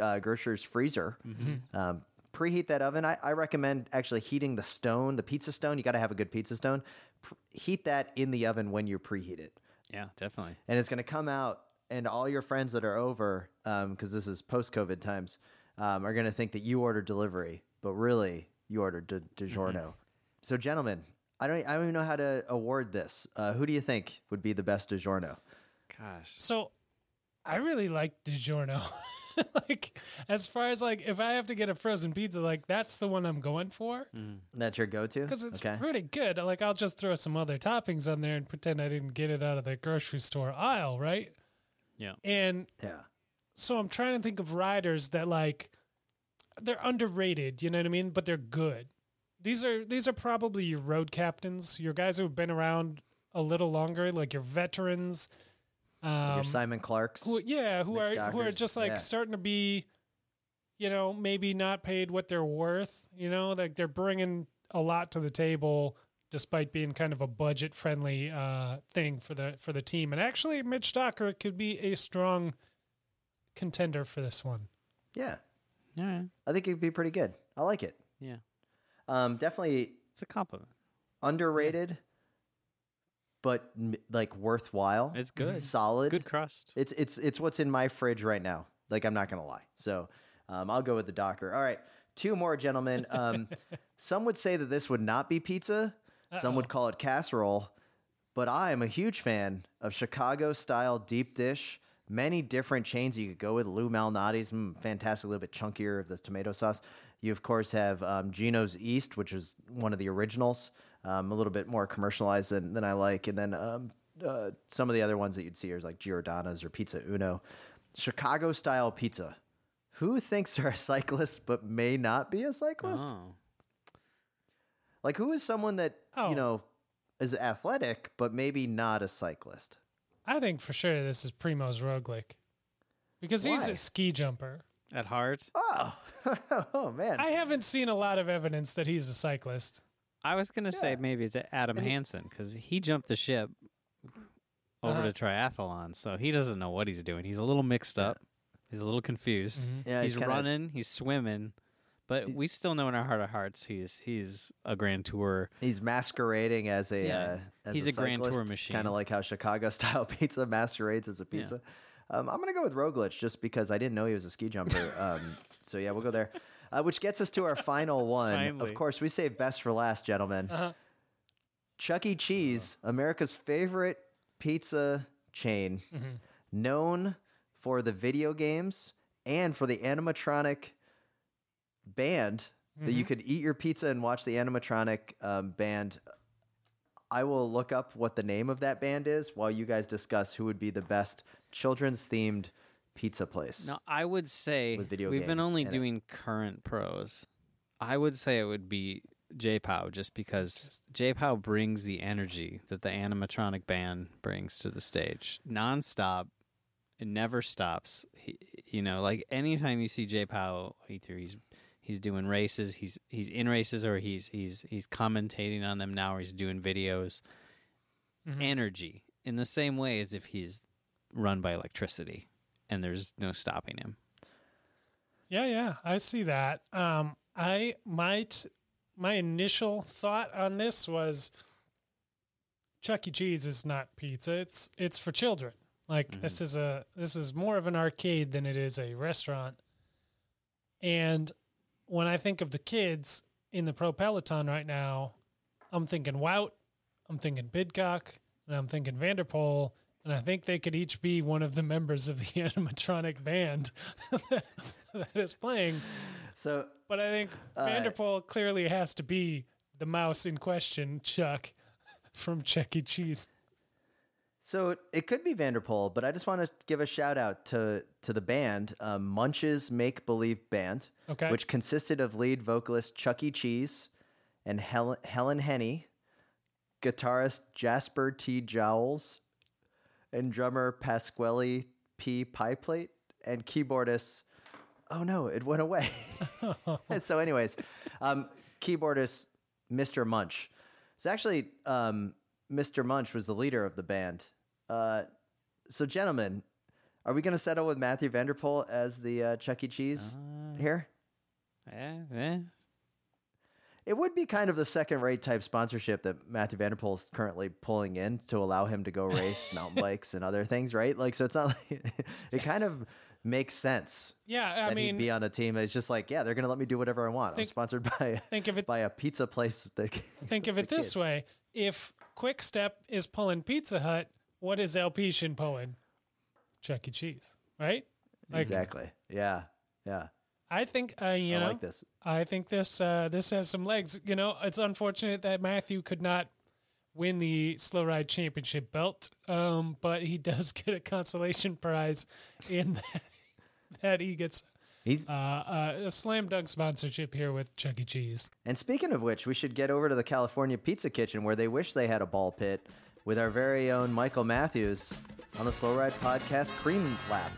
uh, grocer's freezer. Mm-hmm. Um, preheat that oven. I, I recommend actually heating the stone, the pizza stone. You got to have a good pizza stone. Pre- heat that in the oven when you preheat it. Yeah, definitely. And it's going to come out, and all your friends that are over, because um, this is post-COVID times, um, are going to think that you ordered delivery, but really you ordered di- DiGiorno. Mm-hmm. So, gentlemen, I don't, I don't even know how to award this. Uh, who do you think would be the best DiGiorno? Gosh. So, I really like DiGiorno. Like, as far as like, if I have to get a frozen pizza, like that's the one I'm going for. Mm. That's your go-to? Because it's okay. pretty good. Like, I'll just throw some other toppings on there and pretend I didn't get it out of the grocery store aisle, right? Yeah. And yeah. so I'm trying to think of riders that like, they're underrated, you know what I mean? But they're good. These are, these are probably your road captains, your guys who've been around a little longer, like your veterans. Um, your Simon Clarks, who, yeah, who Mitch are Dockers, who are just like yeah. starting to be, you know, maybe not paid what they're worth. You know, like they're bringing a lot to the table, despite being kind of a budget-friendly uh, thing for the for the team. And actually, Mitch Docker could be a strong contender for this one. Yeah, All right. I think it'd be pretty good. I like it. Yeah. Um, definitely. It's a compliment. Underrated, yeah. but like worthwhile. It's good. Solid. Good crust. It's it's it's what's in my fridge right now. Like, I'm not going to lie. So um, I'll go with the Docker. All right. Two more, gentlemen. Um, some would say that this would not be pizza. Uh-oh. Some would call it casserole. But I am a huge fan of Chicago-style deep dish. Many different chains you could go with. Lou Malnati's, mm, fantastic, a little bit chunkier of this tomato sauce. You, of course, have um, Gino's East, which is one of the originals, um, a little bit more commercialized than, than I like. And then um, uh, some of the other ones that you'd see are like Giordano's or Pizza Uno. Chicago-style pizza. Who thinks they're a cyclist but may not be a cyclist? Oh. Like, who is someone that, oh. you know, is athletic but maybe not a cyclist? I think for sure this is Primo Roglic, because Why? he's a ski jumper at heart. Oh, oh man! I haven't seen a lot of evidence that he's a cyclist. I was gonna yeah. say maybe it's Adam Hansen, because he jumped the ship over uh-huh. to triathlon, so he doesn't know what he's doing. He's a little mixed up. He's a little confused. Mm-hmm. Yeah, he's, he's kinda... running. He's swimming. But we still know in our heart of hearts he's he's a Grand Tour. He's masquerading as a yeah. uh, as he's a, a Grand Tour machine, kind of like how Chicago-style pizza masquerades as a pizza. Yeah. Um, I'm going to go with Roglic just because I didn't know he was a ski jumper. um, so yeah, we'll go there. Uh, which gets us to our final one. Finally. Of course, we save best for last, gentlemen. Uh-huh. Chuck E. Cheese, uh-huh. America's favorite pizza chain, mm-hmm. known for the video games and for the animatronic band mm-hmm. that you could eat your pizza and watch the animatronic um, band. I will look up what the name of that band is while you guys discuss who would be the best children's themed pizza place. Now, I would say with video we've games been only doing it. current pros. I would say it would be J-Pow, just because J-Pow brings the energy that the animatronic band brings to the stage nonstop. It never stops. He, you know, like anytime you see J-Pow, either he's he's doing races, he's he's in races, or he's he's he's commentating on them now, or he's doing videos. Mm-hmm. Energy in the same way as if he's run by electricity, and there's no stopping him. Yeah, yeah, I see that. Um, I might my initial thought on this was Chuck E. Cheese is not pizza. It's it's for children. Like mm-hmm. this is a this is more of an arcade than it is a restaurant. And when I think of the kids in the pro peloton right now, I'm thinking Wout, I'm thinking Pidcock, and I'm thinking Van der Poel, and I think they could each be one of the members of the animatronic band that is playing. So, but I think uh, Van der Poel clearly has to be the mouse in question, Chuck from Chuck E. Cheese. So it could be Van der Poel, but I just want to give a shout out to, to the band, um, Munch's Make Believe Band, okay. which consisted of lead vocalist Chuck E. Cheese and Hel- Helen Henney, guitarist Jasper T. Jowls, and drummer Pasquale P. Pieplate, and keyboardist, oh no, it went away. So anyways, um, keyboardist Mister Munch. It's actually um, Mister Munch was the leader of the band. Uh, so, gentlemen, are we going to settle with Mathieu van der Poel as the uh, Chuck E. Cheese uh, here? Yeah, yeah. It would be kind of the second-rate type sponsorship that Mathieu van der Poel is currently pulling in to allow him to go race mountain bikes and other things, right? Like, so it's not like it kind of makes sense. Yeah, I that mean, he'd be on a team. It's just like, yeah, they're going to let me do whatever I want. Think, I'm sponsored by think of it, by a pizza place. That, think of it this kid. way: if Quick Step is pulling Pizza Hut, what is Alpecin pulling? Chuck E. Cheese, right? Like, exactly. Yeah. Yeah. I think uh, you I know. Like this. I think this uh, this has some legs. You know, it's unfortunate that Mathieu could not win the Slow Ride Championship belt, um, but he does get a consolation prize in that, that he gets. He's uh, uh, a slam dunk sponsorship here with Chuck E. Cheese. And speaking of which, we should get over to the California Pizza Kitchen, where they wish they had a ball pit, with our very own Michael Matthews on the Slow Ride Podcast Cream Lap.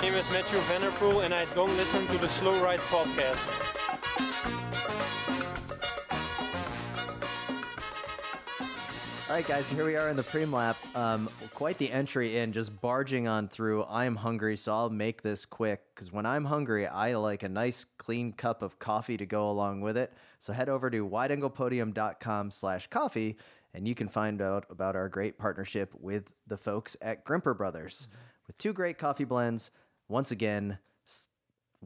My name is Mathieu van der Poel, and I don't listen to the Slow Ride Podcast. All right, guys, here we are in the preem lap. Um, quite the entry in, just barging on through. I'm hungry, so I'll make this quick, because when I'm hungry, I like a nice, clean cup of coffee to go along with it. So head over to wideanglepodium.com slash coffee, and you can find out about our great partnership with the folks at Grimper Brothers. Mm-hmm. With two great coffee blends, once again,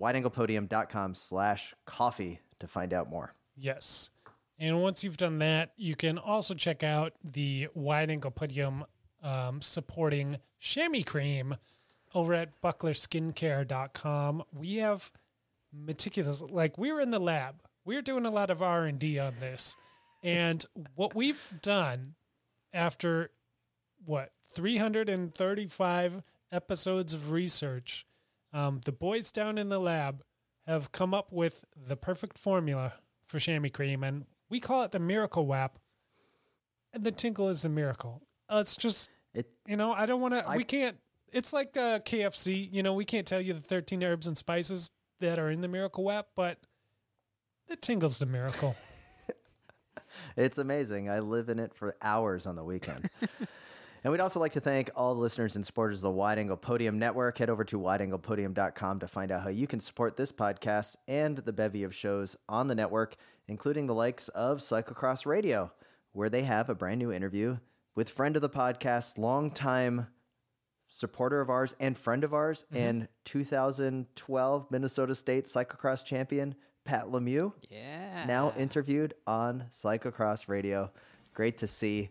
wideanglepodium.com slash coffee to find out more. Yes. And once you've done that, you can also check out the Wide Angle Podium um, supporting chamois cream over at buckler skincare dot com. We have meticulous, like we were in the lab. We we're doing a lot of R and D on this. And what we've done after, what, three hundred thirty-five episodes of research, um, the boys down in the lab have come up with the perfect formula for chamois cream, and we call it the miracle wap, and the tinkle is a miracle. Uh, it's just, it, you know, I don't want to, we can't, it's like the K F C, you know, we can't tell you the thirteen herbs and spices that are in the miracle wap, but the tingle's the miracle. It's amazing. I live in it for hours on the weekend. And we'd also like to thank all the listeners and supporters of the Wide Angle Podium Network. Head over to wide angle podium dot com to find out how you can support this podcast and the bevy of shows on the network, including the likes of Cyclocross Radio, where they have a brand new interview with friend of the podcast, longtime supporter of ours and friend of ours, mm-hmm. and two thousand twelve Minnesota State Cyclocross champion, Pat Lemieux. Yeah. Now interviewed on Cyclocross Radio. Great to see.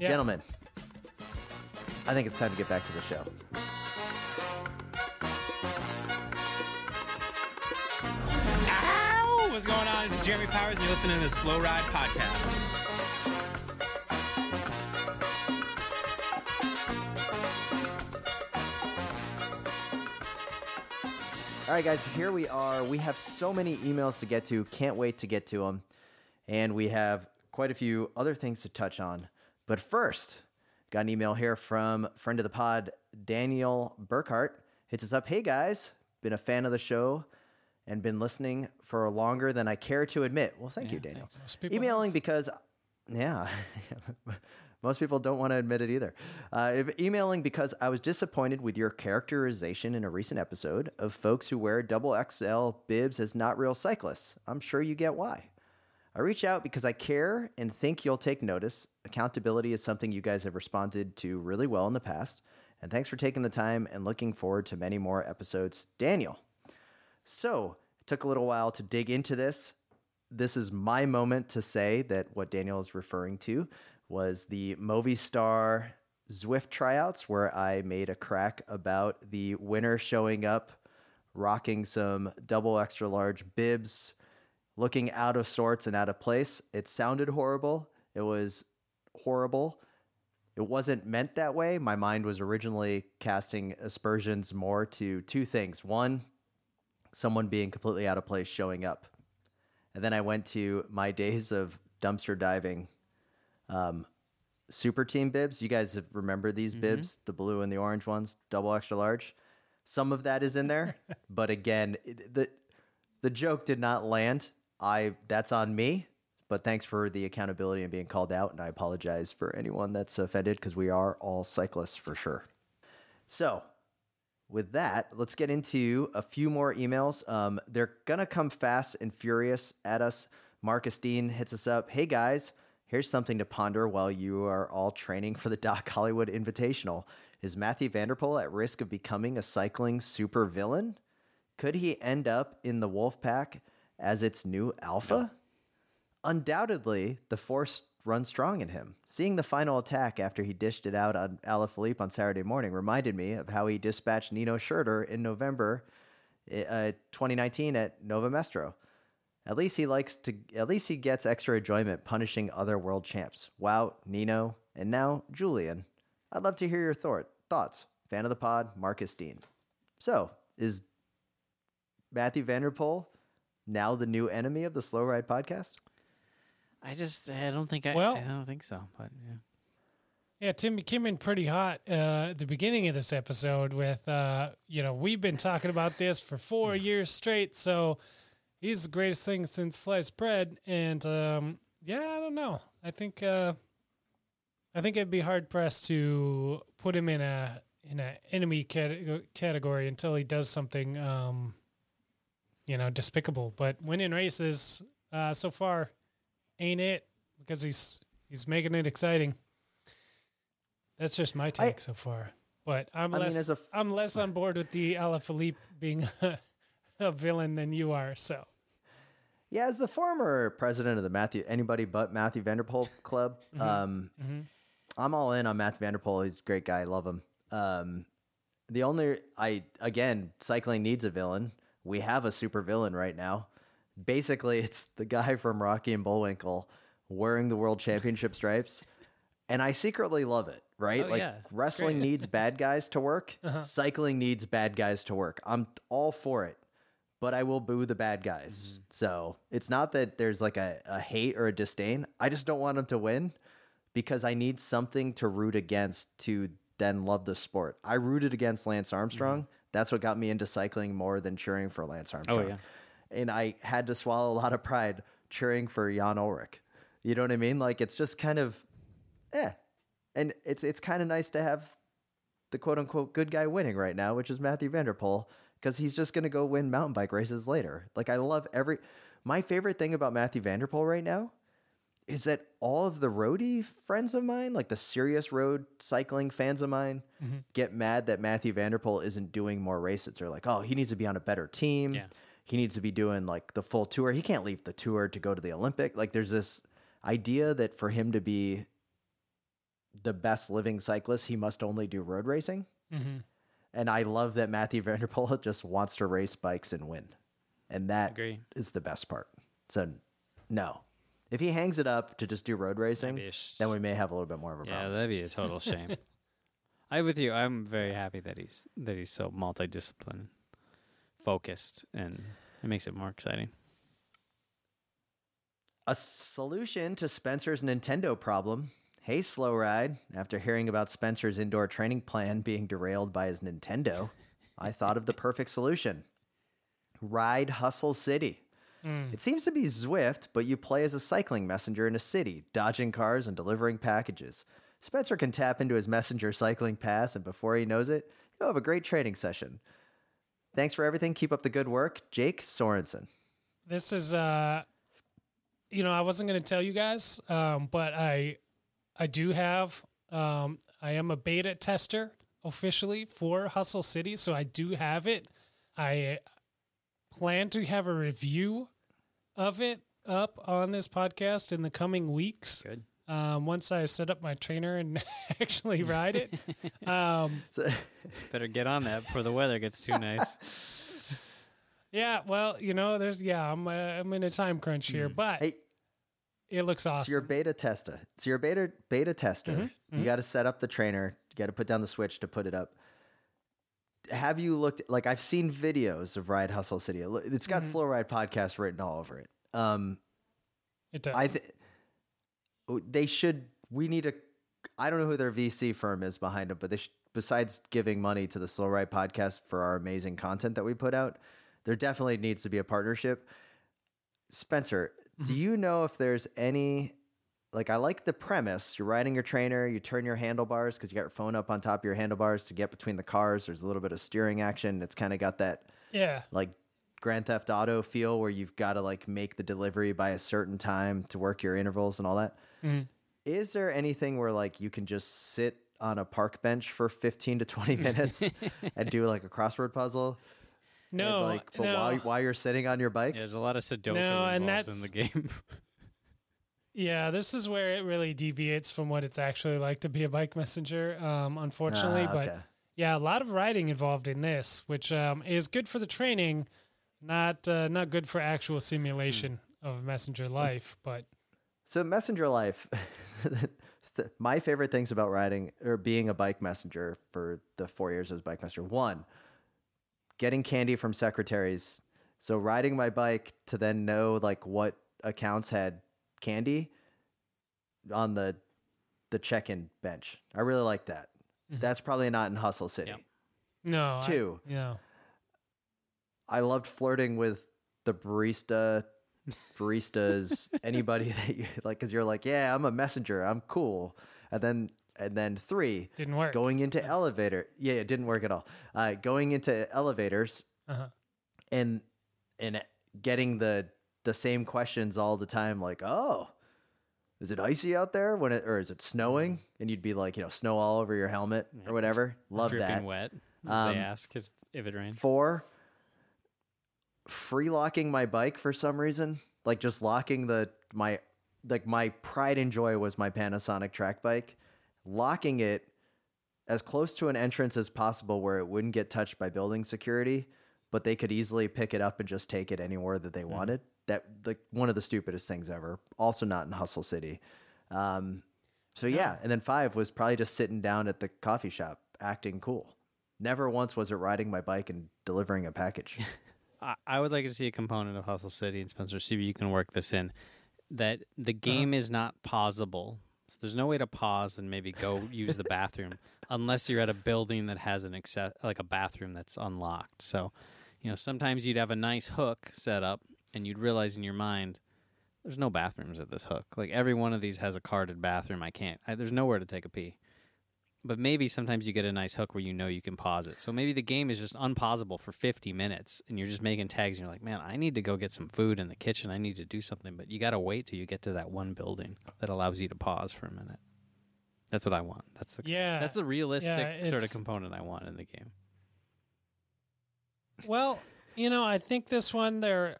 Yeah. Gentlemen, I think it's time to get back to the show. Ow! What's going on? This is Jeremy Powers, and you're listening to the Slow Ride Podcast. All right, guys, here we are. We have so many emails to get to. Can't wait to get to them. And we have quite a few other things to touch on. But first, got an email here from friend of the pod, Daniel Burkhart. Hits us up. Hey, guys. Been a fan of the show and been listening for longer than I care to admit. Well, thank yeah, you, Daniel. Emailing because, yeah, most people don't want to admit it either. Uh, emailing because I was disappointed with your characterization in a recent episode of folks who wear double X L bibs as not real cyclists. I'm sure you get why. I reach out because I care and think you'll take notice. Accountability is something you guys have responded to really well in the past. And thanks for taking the time and looking forward to many more episodes. Daniel. So it took a little while to dig into this. This is my moment to say that what Daniel is referring to was the Movistar Zwift tryouts, where I made a crack about the winner showing up, rocking some double extra large bibs, looking out of sorts and out of place. It sounded horrible. It was horrible. It wasn't meant that way. My mind was originally casting aspersions more to two things. One, someone being completely out of place showing up. And then I went to my days of dumpster diving, um, super team bibs. You guys have remember these mm-hmm. bibs, the blue and the orange ones, double extra large. Some of that is in there. But again, the the joke did not land. I that's on me, but thanks for the accountability and being called out, and I apologize for anyone that's offended, because we are all cyclists for sure. So with that, let's get into a few more emails. Um, they're gonna come fast and furious at us. Marcus Dean hits us up. Hey guys, here's something to ponder while you are all training for the Doc Hollywood Invitational. Is Mathieu van der Poel at risk of becoming a cycling supervillain? Could he end up in the wolf pack as its new alpha? No. Undoubtedly, the force runs strong in him. Seeing the final attack after he dished it out on Alaphilippe on Saturday morning reminded me of how he dispatched Nino Schurter in November uh, twenty nineteen at Nova Mestro. At least he likes to. At least he gets extra enjoyment punishing other world champs. Wout, Nino, and now Julian. I'd love to hear your thor- thoughts. Fan of the pod, Marcus Dean. So, is Mathieu van der Poel now the new enemy of the Slow Ride Podcast? I just, I don't think I, well, I don't think so, but yeah. Yeah, Tim, you came in pretty hot uh, at the beginning of this episode with, uh, you know, we've been talking about this for four years straight, so he's the greatest thing since sliced bread, and um, yeah, I don't know. I think uh, I think I'd be hard pressed to put him in a in an enemy cat- category until he does something, um, you know, despicable. But winning races uh, so far ain't it, because he's he's making it exciting. That's just my take I, so far. But I'm I less mean, as a f- I'm less on board with the Alaphilippe being a, a villain than you are. So. Yeah, as the former president of the Matthew, anybody but Mathieu van der Poel club, mm-hmm. Um, mm-hmm. I'm all in on Mathieu van der Poel. He's a great guy. I love him. Um, the only, I again, cycling needs a villain. We have a super villain right now. Basically, it's the guy from Rocky and Bullwinkle wearing the world championship stripes. And I secretly love it, right? Oh, like yeah. Wrestling needs bad guys to work. Uh-huh. Cycling needs bad guys to work. I'm all for it. But I will boo the bad guys. Mm-hmm. So it's not that there's like a, a hate or a disdain. I just don't want them to win because I need something to root against to then love the sport. I rooted against Lance Armstrong. Mm-hmm. That's what got me into cycling more than cheering for Lance Armstrong. Oh, yeah. And I had to swallow a lot of pride cheering for Jan Ulrich. You know what I mean? Like it's just kind of, eh. And it's, it's kind of nice to have the quote unquote good guy winning right now, which is Mathieu van der Poel. Because he's just going to go win mountain bike races later. Like, I love every... My favorite thing about Mathieu van der Poel right now is that all of the roadie friends of mine, like the serious road cycling fans of mine, mm-hmm. get mad that Mathieu van der Poel isn't doing more races. They're like, oh, he needs to be on a better team. Yeah. He needs to be doing, like, the full tour. He can't leave the tour to go to the Olympic. Like, there's this idea that for him to be the best living cyclist, he must only do road racing. Mm-hmm. And I love that Mathieu van der Poel just wants to race bikes and win. And that Agree. Is the best part. So, no. If he hangs it up to just do road racing, sh- then we may have a little bit more of a yeah, problem. Yeah, that'd be a total shame. I'm with you. I'm very happy that he's that he's so multidisciplined, focused, and it makes it more exciting. A solution to Spencer's Nintendo problem... Hey, Slow Ride, after hearing about Spencer's indoor training plan being derailed by his Nintendo, I thought of the perfect solution. Ride Hustle City. Mm. It seems to be Zwift, but you play as a cycling messenger in a city, dodging cars and delivering packages. Spencer can tap into his messenger cycling pass, and before he knows it, he'll have a great training session. Thanks for everything. Keep up the good work. Jake Sorensen. This is, uh, you know, I wasn't going to tell you guys, um, but I... I do have, um, I am a beta tester officially for Hustle City, so I do have it. I plan to have a review of it up on this podcast in the coming weeks. Good. Um, once I set up my trainer and actually ride it. Um, so, better get on that before the weather gets too nice. Yeah, well, you know, there's, yeah, I'm, uh, I'm in a time crunch here, mm. but... Hey. It looks awesome. So you're a beta tester. So you're a beta, beta tester. Mm-hmm. Mm-hmm. You got to set up the trainer. You got to put down the switch to put it up. Have you looked – like I've seen videos of Ride Hustle City. It's got mm-hmm. Slow Ride Podcast written all over it. Um, it does. I th- they should – we need a – I don't know who their V C firm is behind them, but they should, besides giving money to the Slow Ride Podcast for our amazing content that we put out, there definitely needs to be a partnership. Spencer – do you know if there's any, like, I like the premise. You're riding your trainer, you turn your handlebars because you got your phone up on top of your handlebars to get between the cars. There's a little bit of steering action. It's kind of got that, yeah, like Grand Theft Auto feel where you've got to like make the delivery by a certain time to work your intervals and all that. Mm. Is there anything where like you can just sit on a park bench for fifteen to twenty minutes and do like a crossword puzzle? No, like, but no. While, while you're sitting on your bike, yeah, there's a lot of Sudoku no, involved in the game. Yeah, this is where it really deviates from what it's actually like to be a bike messenger, um, unfortunately. Ah, okay. But yeah, a lot of riding involved in this, which um, is good for the training, not uh, not good for actual simulation mm. of messenger life. But so messenger life, my favorite things about riding or being a bike messenger for the four years as bike messenger one. Getting candy from secretaries. So riding my bike to then know like what accounts had candy on the the check-in bench. I really like that. Mm-hmm. That's probably not in Hustle City. Yep. No. Two. I, yeah. I loved flirting with the barista, baristas, anybody that you like, because you're like, yeah, I'm a messenger. I'm cool. And then and then three. Didn't work. Going into yeah. elevator. Yeah, it didn't work at all. Uh, going into elevators uh-huh. and and getting the the same questions all the time, like, oh, is it icy out there when it, or is it snowing? And you'd be like, you know, snow all over your helmet or whatever. Love Dripping that. Dripping wet. Um, they ask if, if it rains. Four, free locking my bike for some reason, like just locking the my like my pride and joy was my Panasonic track bike, locking it as close to an entrance as possible where it wouldn't get touched by building security, but they could easily pick it up and just take it anywhere that they mm-hmm. wanted. That like one of the stupidest things ever. Also not in Hustle City. Um, so yeah. yeah. And then five was probably just sitting down at the coffee shop acting cool. Never once was it riding my bike and delivering a package. I, I would like to see a component of Hustle City, and Spencer, see if you can work this in, that the game uh-huh. is not pausable. So there's no way to pause and maybe go use the bathroom unless you're at a building that has an access, like a bathroom that's unlocked. So, you know, sometimes you'd have a nice hook set up and you'd realize in your mind, there's no bathrooms at this hook. Like every one of these has a carded bathroom. I can't, I, there's nowhere to take a pee. But maybe sometimes you get a nice hook where you know you can pause it. So maybe the game is just unpausable for fifty minutes and you're just making tags and you're like, man, I need to go get some food in the kitchen. I need to do something. But you got to wait till you get to that one building that allows you to pause for a minute. That's what I want. That's the, yeah, that's the realistic yeah, sort of component I want in the game. Well, you know, I think this one, they're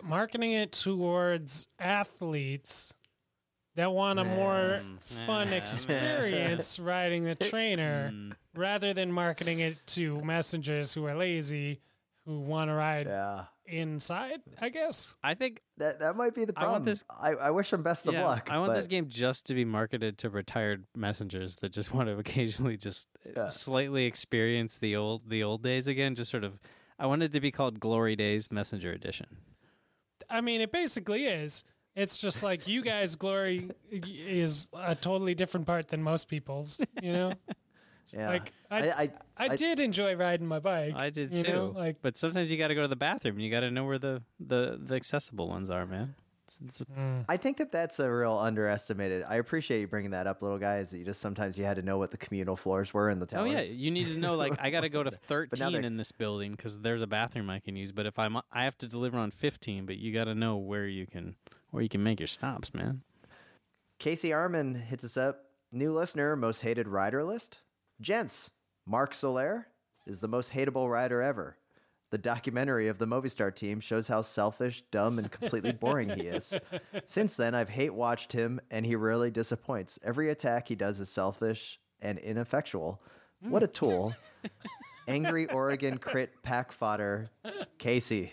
marketing it towards athletes that want a more mm, fun yeah. experience riding the trainer mm. rather than marketing it to messengers who are lazy, who want to ride yeah. inside, I guess. I think that that might be the problem. I, want this, I, I wish them best of yeah, luck. I want but... this game just to be marketed to retired messengers that just want to occasionally just yeah. slightly experience the old the old days again. Just sort of, I want it to be called Glory Days Messenger Edition. I mean, it basically is. It's just like you guys' glory is a totally different part than most people's, you know? Yeah. Like I I, I, I did I, enjoy riding my bike. I did too. Know? Like, but sometimes you got to go to the bathroom. You got to know where the, the, the accessible ones are, man. It's, it's, mm. I think that that's a real underestimated. I appreciate you bringing that up, little guys. You just sometimes you had to know what the communal floors were in the towers. Oh yeah, you need to know. Like I got to go to thirteen in this building because there's a bathroom I can use. But if I'm I have to deliver on fifteen, but you got to know where you can. Or you can make your stops, man. Casey Armin hits us up. New listener, most hated rider list. Gents, Marc Soler is the most hateable rider ever. The documentary of the Movistar team shows how selfish, dumb, and completely boring he is. Since then, I've hate-watched him, and he rarely disappoints. Every attack he does is selfish and ineffectual. Mm. What a tool. Angry Oregon crit pack fodder, Casey.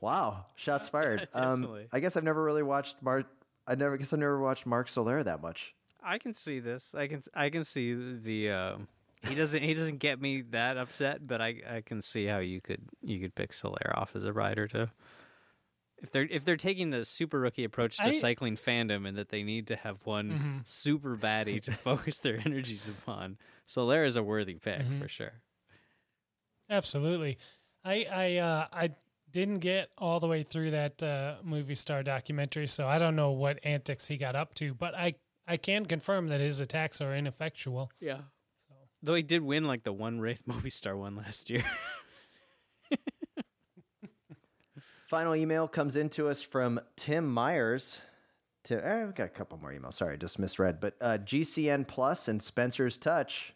Wow, shots fired. um, I guess I've never really watched Mark. I never guess I've never watched Marc Soler that much. I can see this. I can. I can see the. Um, he doesn't. He doesn't get me that upset, but I. I can see how you could. You could pick Soler off as a rider too. If they're if they're taking the super rookie approach to I, cycling fandom and that they need to have one mm-hmm. super baddie to focus their energies upon, Soler is a worthy pick mm-hmm. for sure. Absolutely. I I uh, I didn't get all the way through that uh, Movistar documentary, so I don't know what antics he got up to, but I, I can confirm that his attacks are ineffectual. Yeah. So. Though he did win like the one race Movistar won last year. Final email comes into us from Tim Myers. Tim, eh, we got a couple more emails. Sorry, just misread. But uh, G C N Plus and Spencer's Touch.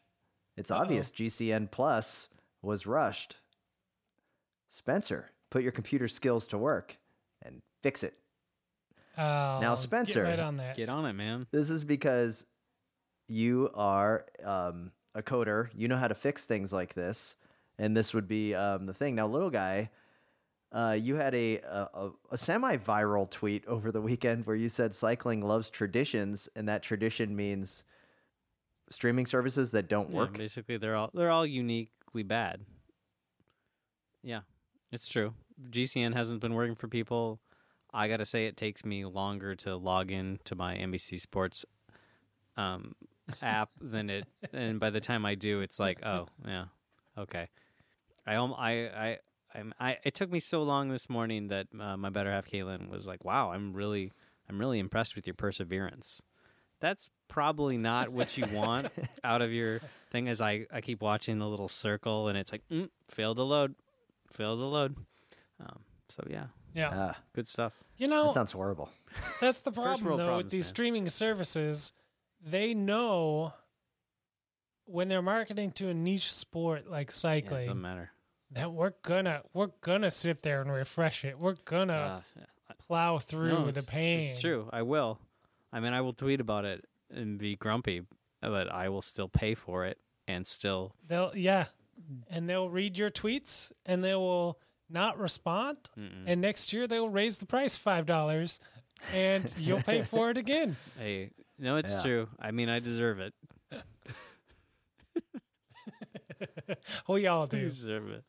It's Uh-oh. obvious G C N Plus was rushed. Spencer, put your computer skills to work and fix it. Oh, now, Spencer, get right on that. Get on it, man. This is because you are um, a coder. You know how to fix things like this, and this would be um, the thing. Now, little guy, uh, you had a, a, a semi-viral tweet over the weekend where you said cycling loves traditions, and that tradition means streaming services that don't yeah, work. Basically, they're all they're all unique. Bad. Yeah, it's true. G C N hasn't been working for people. I gotta say, it takes me longer to log in to my N B C Sports um, app than it. And by the time I do, it's like, oh yeah, okay. I I I I. It took me so long this morning that uh, my better half Caitlin was like, "Wow, I'm really I'm really impressed with your perseverance." that's probably not what you want out of your thing. As I, I keep watching the little circle, and it's like, mm, fail to load, fail to load. Um, so, yeah. Yeah. Uh, Good stuff. You know, that sounds horrible. That's the problem, though, with these man. streaming services. They know when they're marketing to a niche sport like cycling, yeah, it doesn't matter. That we're gonna we're gonna sit there and refresh it. We're gonna uh, plow through no, the pain. It's true. I will. I mean, I will tweet about it and be grumpy, but I will still pay for it and still. They'll yeah, and they'll read your tweets and they will not respond. Mm-mm. And next year they will raise the price five dollars, and you'll pay for it again. Hey, no, it's yeah. true. I mean, I deserve it. Oh, y'all do deserve it.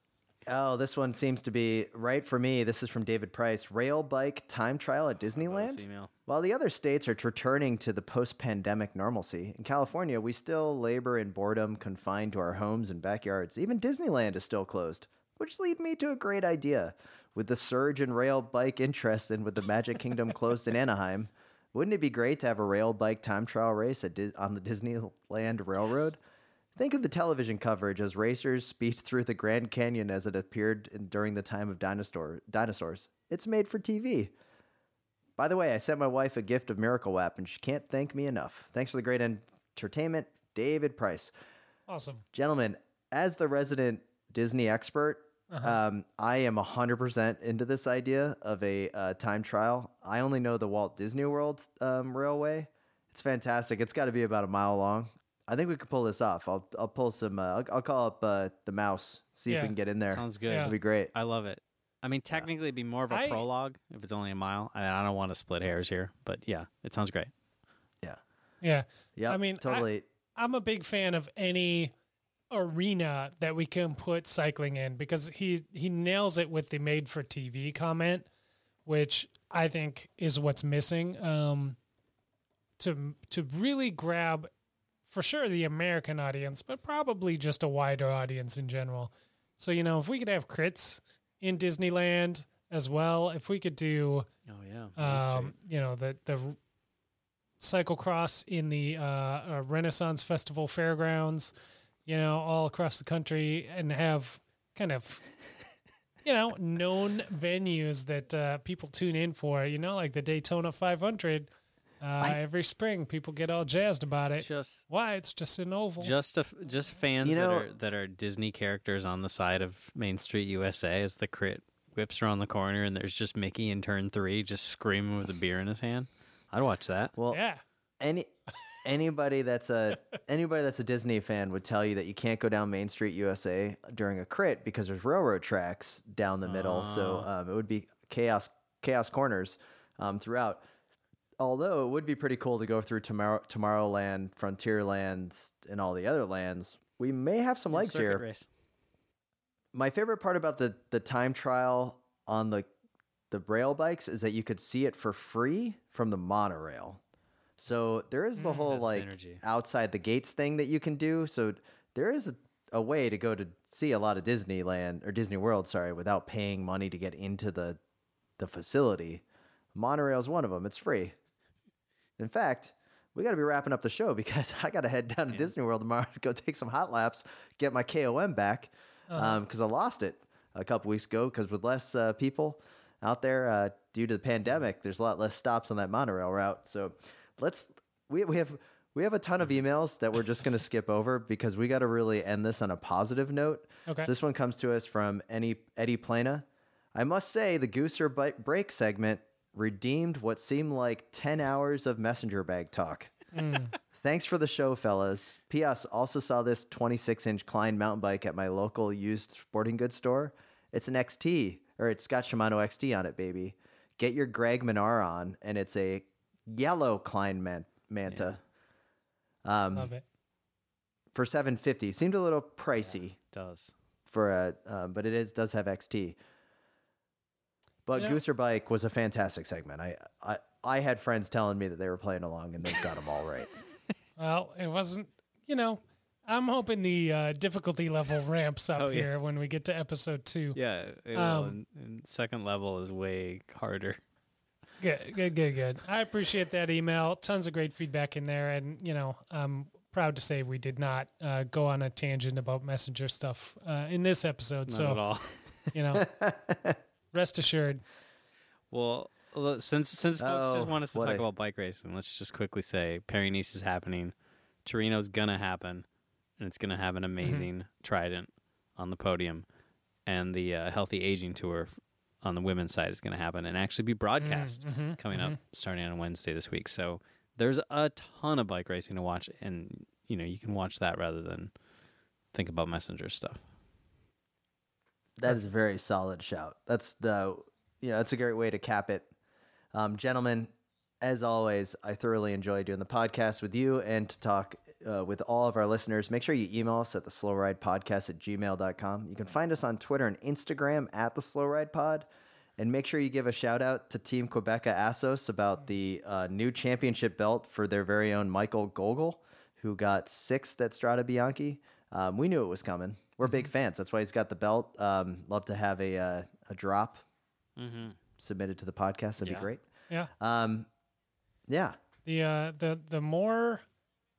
Oh, this one seems to be right for me. This is from David Price. Rail bike time trial at Disneyland? While the other states are returning to the post-pandemic normalcy, in California, we still labor in boredom, confined to our homes and backyards. Even Disneyland is still closed, which leads me to a great idea. With the surge in rail bike interest and with the Magic Kingdom closed in Anaheim, wouldn't it be great to have a rail bike time trial race at Di- on the Disneyland Railroad? Yes. Think of the television coverage as racers speed through the Grand Canyon as it appeared in, during the time of dinosaur, dinosaurs. It's made for T V. By the way, I sent my wife a gift of Miracle Whip, and she can't thank me enough. Thanks for the great entertainment, David Price. Awesome. Gentlemen, as the resident Disney expert, uh-huh. um, I am one hundred percent into this idea of a uh, time trial. I only know the Walt Disney World um, Railway. It's fantastic. It's got to be about a mile long. I think we could pull this off. I'll I'll pull some. Uh, I'll, I'll call up uh, the mouse. See yeah. if we can get in there. Sounds good. Yeah. It'd be great. I love it. I mean, technically, it'd be more of a I, prologue if it's only a mile. I, I don't want to split hairs here, but yeah, it sounds great. Yeah. Yeah. Yeah. I mean, totally. I, I'm a big fan of any arena that we can put cycling in because he he nails it with the made-for-T V comment, which I think is what's missing. Um, to to really grab. For sure, the American audience, but probably just a wider audience in general. So, you know, if we could have crits in Disneyland as well, if we could do, oh yeah, um, you know, the the cyclocross in the uh, uh, Renaissance Festival fairgrounds, you know, all across the country, and have kind of, you know, known venues that uh, people tune in for, you know, like the Daytona five hundred. Uh, I, every spring, people get all jazzed about it. Just, Why? It's just an oval. Just a, just fans you know, that are that are Disney characters on the side of Main Street U S A as the crit whips around the corner, and there's just Mickey in turn three just screaming with a beer in his hand. I'd watch that. Well, yeah. Any anybody that's a anybody that's a Disney fan would tell you that you can't go down Main Street U S A during a crit because there's railroad tracks down the middle, uh, so um, it would be chaos chaos corners um, throughout. Although it would be pretty cool to go through tomorrow, Tomorrowland, Frontierland, and all the other lands, we may have some legs here. Race. My favorite part about the, the time trial on the the rail bikes is that you could see it for free from the monorail. So there is the mm, whole like synergy. Outside the gates thing that you can do. So there is a, a way to go to see a lot of Disneyland or Disney World, sorry, without paying money to get into the the facility. Monorail is one of them. It's free. In fact, we got to be wrapping up the show because I got to head down to yeah. Disney World tomorrow to go take some hot laps, get my K O M back because uh-huh. um, I lost it a couple weeks ago because with less uh, people out there uh, due to the pandemic, there's a lot less stops on that monorail route. So let's we we have we have a ton of emails that we're just going to skip over because we got to really end this on a positive note. Okay. So this one comes to us from Eddie, Eddie Plana. I must say the Gooser Bike Break segment redeemed what seemed like ten hours of messenger bag talk. Mm. Thanks for the show, fellas. P S Also saw this twenty-six inch Klein mountain bike at my local used sporting goods store. It's an X T, or it's got Shimano X T on it, baby. Get your Greg Minar on, and it's a yellow Klein man- Manta. Yeah. Um, Love it. For seven hundred fifty dollars. Seemed a little pricey. Yeah, it does. For a, uh, but it is does have X T. But yeah. Gooser Bike was a fantastic segment. I, I I had friends telling me that they were playing along, and they got them all right. Well, it wasn't, you know, I'm hoping the uh, difficulty level ramps up oh, yeah. here when we get to episode two. Yeah, it um, will, and, and second level is way harder. Good, good, good, good. I appreciate that email. Tons of great feedback in there. And, you know, I'm proud to say we did not uh, go on a tangent about messenger stuff uh, in this episode. Not so, at all. You know, rest assured. Well, since since oh, folks just want us to talk a... about bike racing, let's just quickly say Paris-Nice is happening. Torino's going to happen. And it's going to have an amazing mm-hmm. Trident on the podium. And the uh, Healthy Aging Tour on the women's side is going to happen and actually be broadcast mm-hmm, coming mm-hmm. up starting on Wednesday this week. So there's a ton of bike racing to watch, and you know you can watch that rather than think about messenger stuff. That is a very solid shout. That's the you know that's a great way to cap it, um, gentlemen. As always, I thoroughly enjoy doing the podcast with you and to talk uh, with all of our listeners. Make sure you email us at the slow ride podcast at gmail dot com. You can find us on Twitter and Instagram at the slow ride pod. And make sure you give a shout out to Team Qhubeka Assos about the uh, new championship belt for their very own Michael Gogl, who got sixth at Strade Bianche. Um, we knew it was coming. We're big fans. That's why he's got the belt. Um, love to have a, uh, a drop mm-hmm. submitted to the podcast. That'd yeah. be great. Yeah. Um, Yeah. The uh, the the more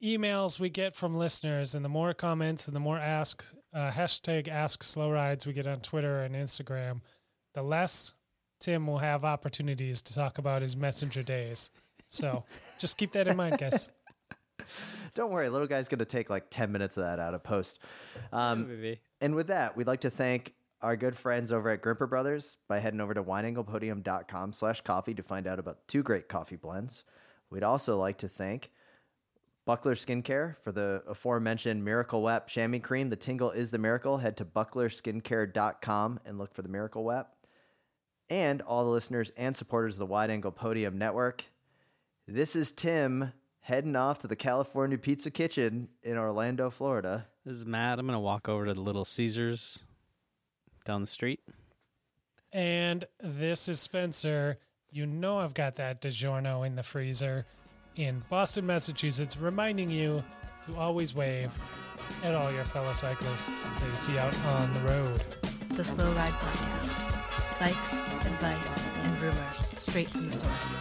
emails we get from listeners, and the more comments, and the more ask uh, hashtag Ask Slow Rides we get on Twitter and Instagram, the less Tim will have opportunities to talk about his messenger days. So just keep that in mind, guys. Don't worry, little guy's going to take like ten minutes of that out of post. Um, and with that, we'd like to thank our good friends over at Grimper Brothers by heading over to wine angle podium dot com slash coffee to find out about two great coffee blends. We'd also like to thank Buckler Skincare for the aforementioned Miracle Wap chamois cream. The tingle is the miracle. Head to buckler skincare dot com and look for the Miracle Wap. And all the listeners and supporters of the Wide Angle Podium Network. This is Tim heading off to the California Pizza Kitchen in Orlando, Florida. This is Matt. I'm going to walk over to the Little Caesars down the street. And this is Spencer. You know I've got that DiGiorno in the freezer in Boston, Massachusetts, reminding you to always wave at all your fellow cyclists that you see out on the road. The Slow Ride Podcast. Bikes, advice, and rumors straight from the source.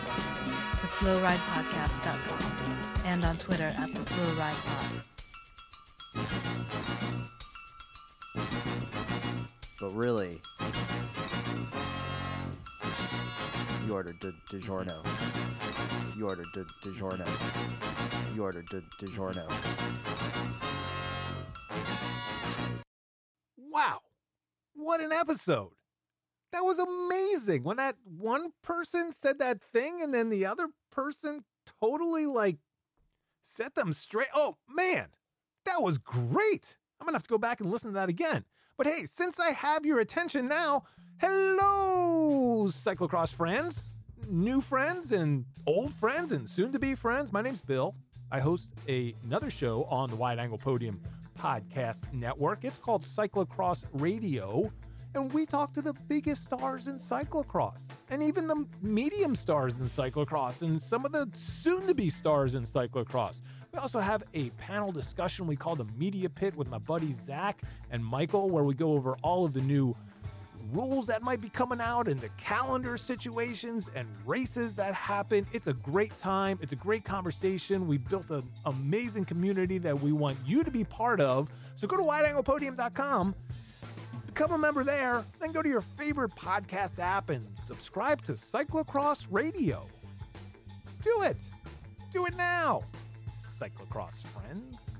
the slow ride podcast dot com and on Twitter at The Slow Ride Pod. But really, you ordered di- DiGiorno. You ordered di- DiGiorno. You ordered di- DiGiorno. Wow. What an episode. That was amazing. When that one person said that thing and then the other person totally like set them straight. Oh, man, that was great. I'm going to have to go back and listen to that again. But hey, since I have your attention now, hello, cyclocross friends, new friends and old friends and soon-to-be friends. My name's Bill. I host a, another show on the Wide Angle Podium Podcast Network. It's called Cyclocross Radio, and we talk to the biggest stars in cyclocross and even the medium stars in cyclocross and some of the soon-to-be stars in cyclocross. We also have a panel discussion we call the Media Pit with my buddy Zach and Michael, where we go over all of the new rules that might be coming out and the calendar situations and races that happen. It's a great time. It's a great conversation. We built an amazing community that we want you to be part of. So go to wide angle podium dot com, become a member there, then go to your favorite podcast app and subscribe to Cyclocross Radio. Do it. Do it now. Cyclocross friends.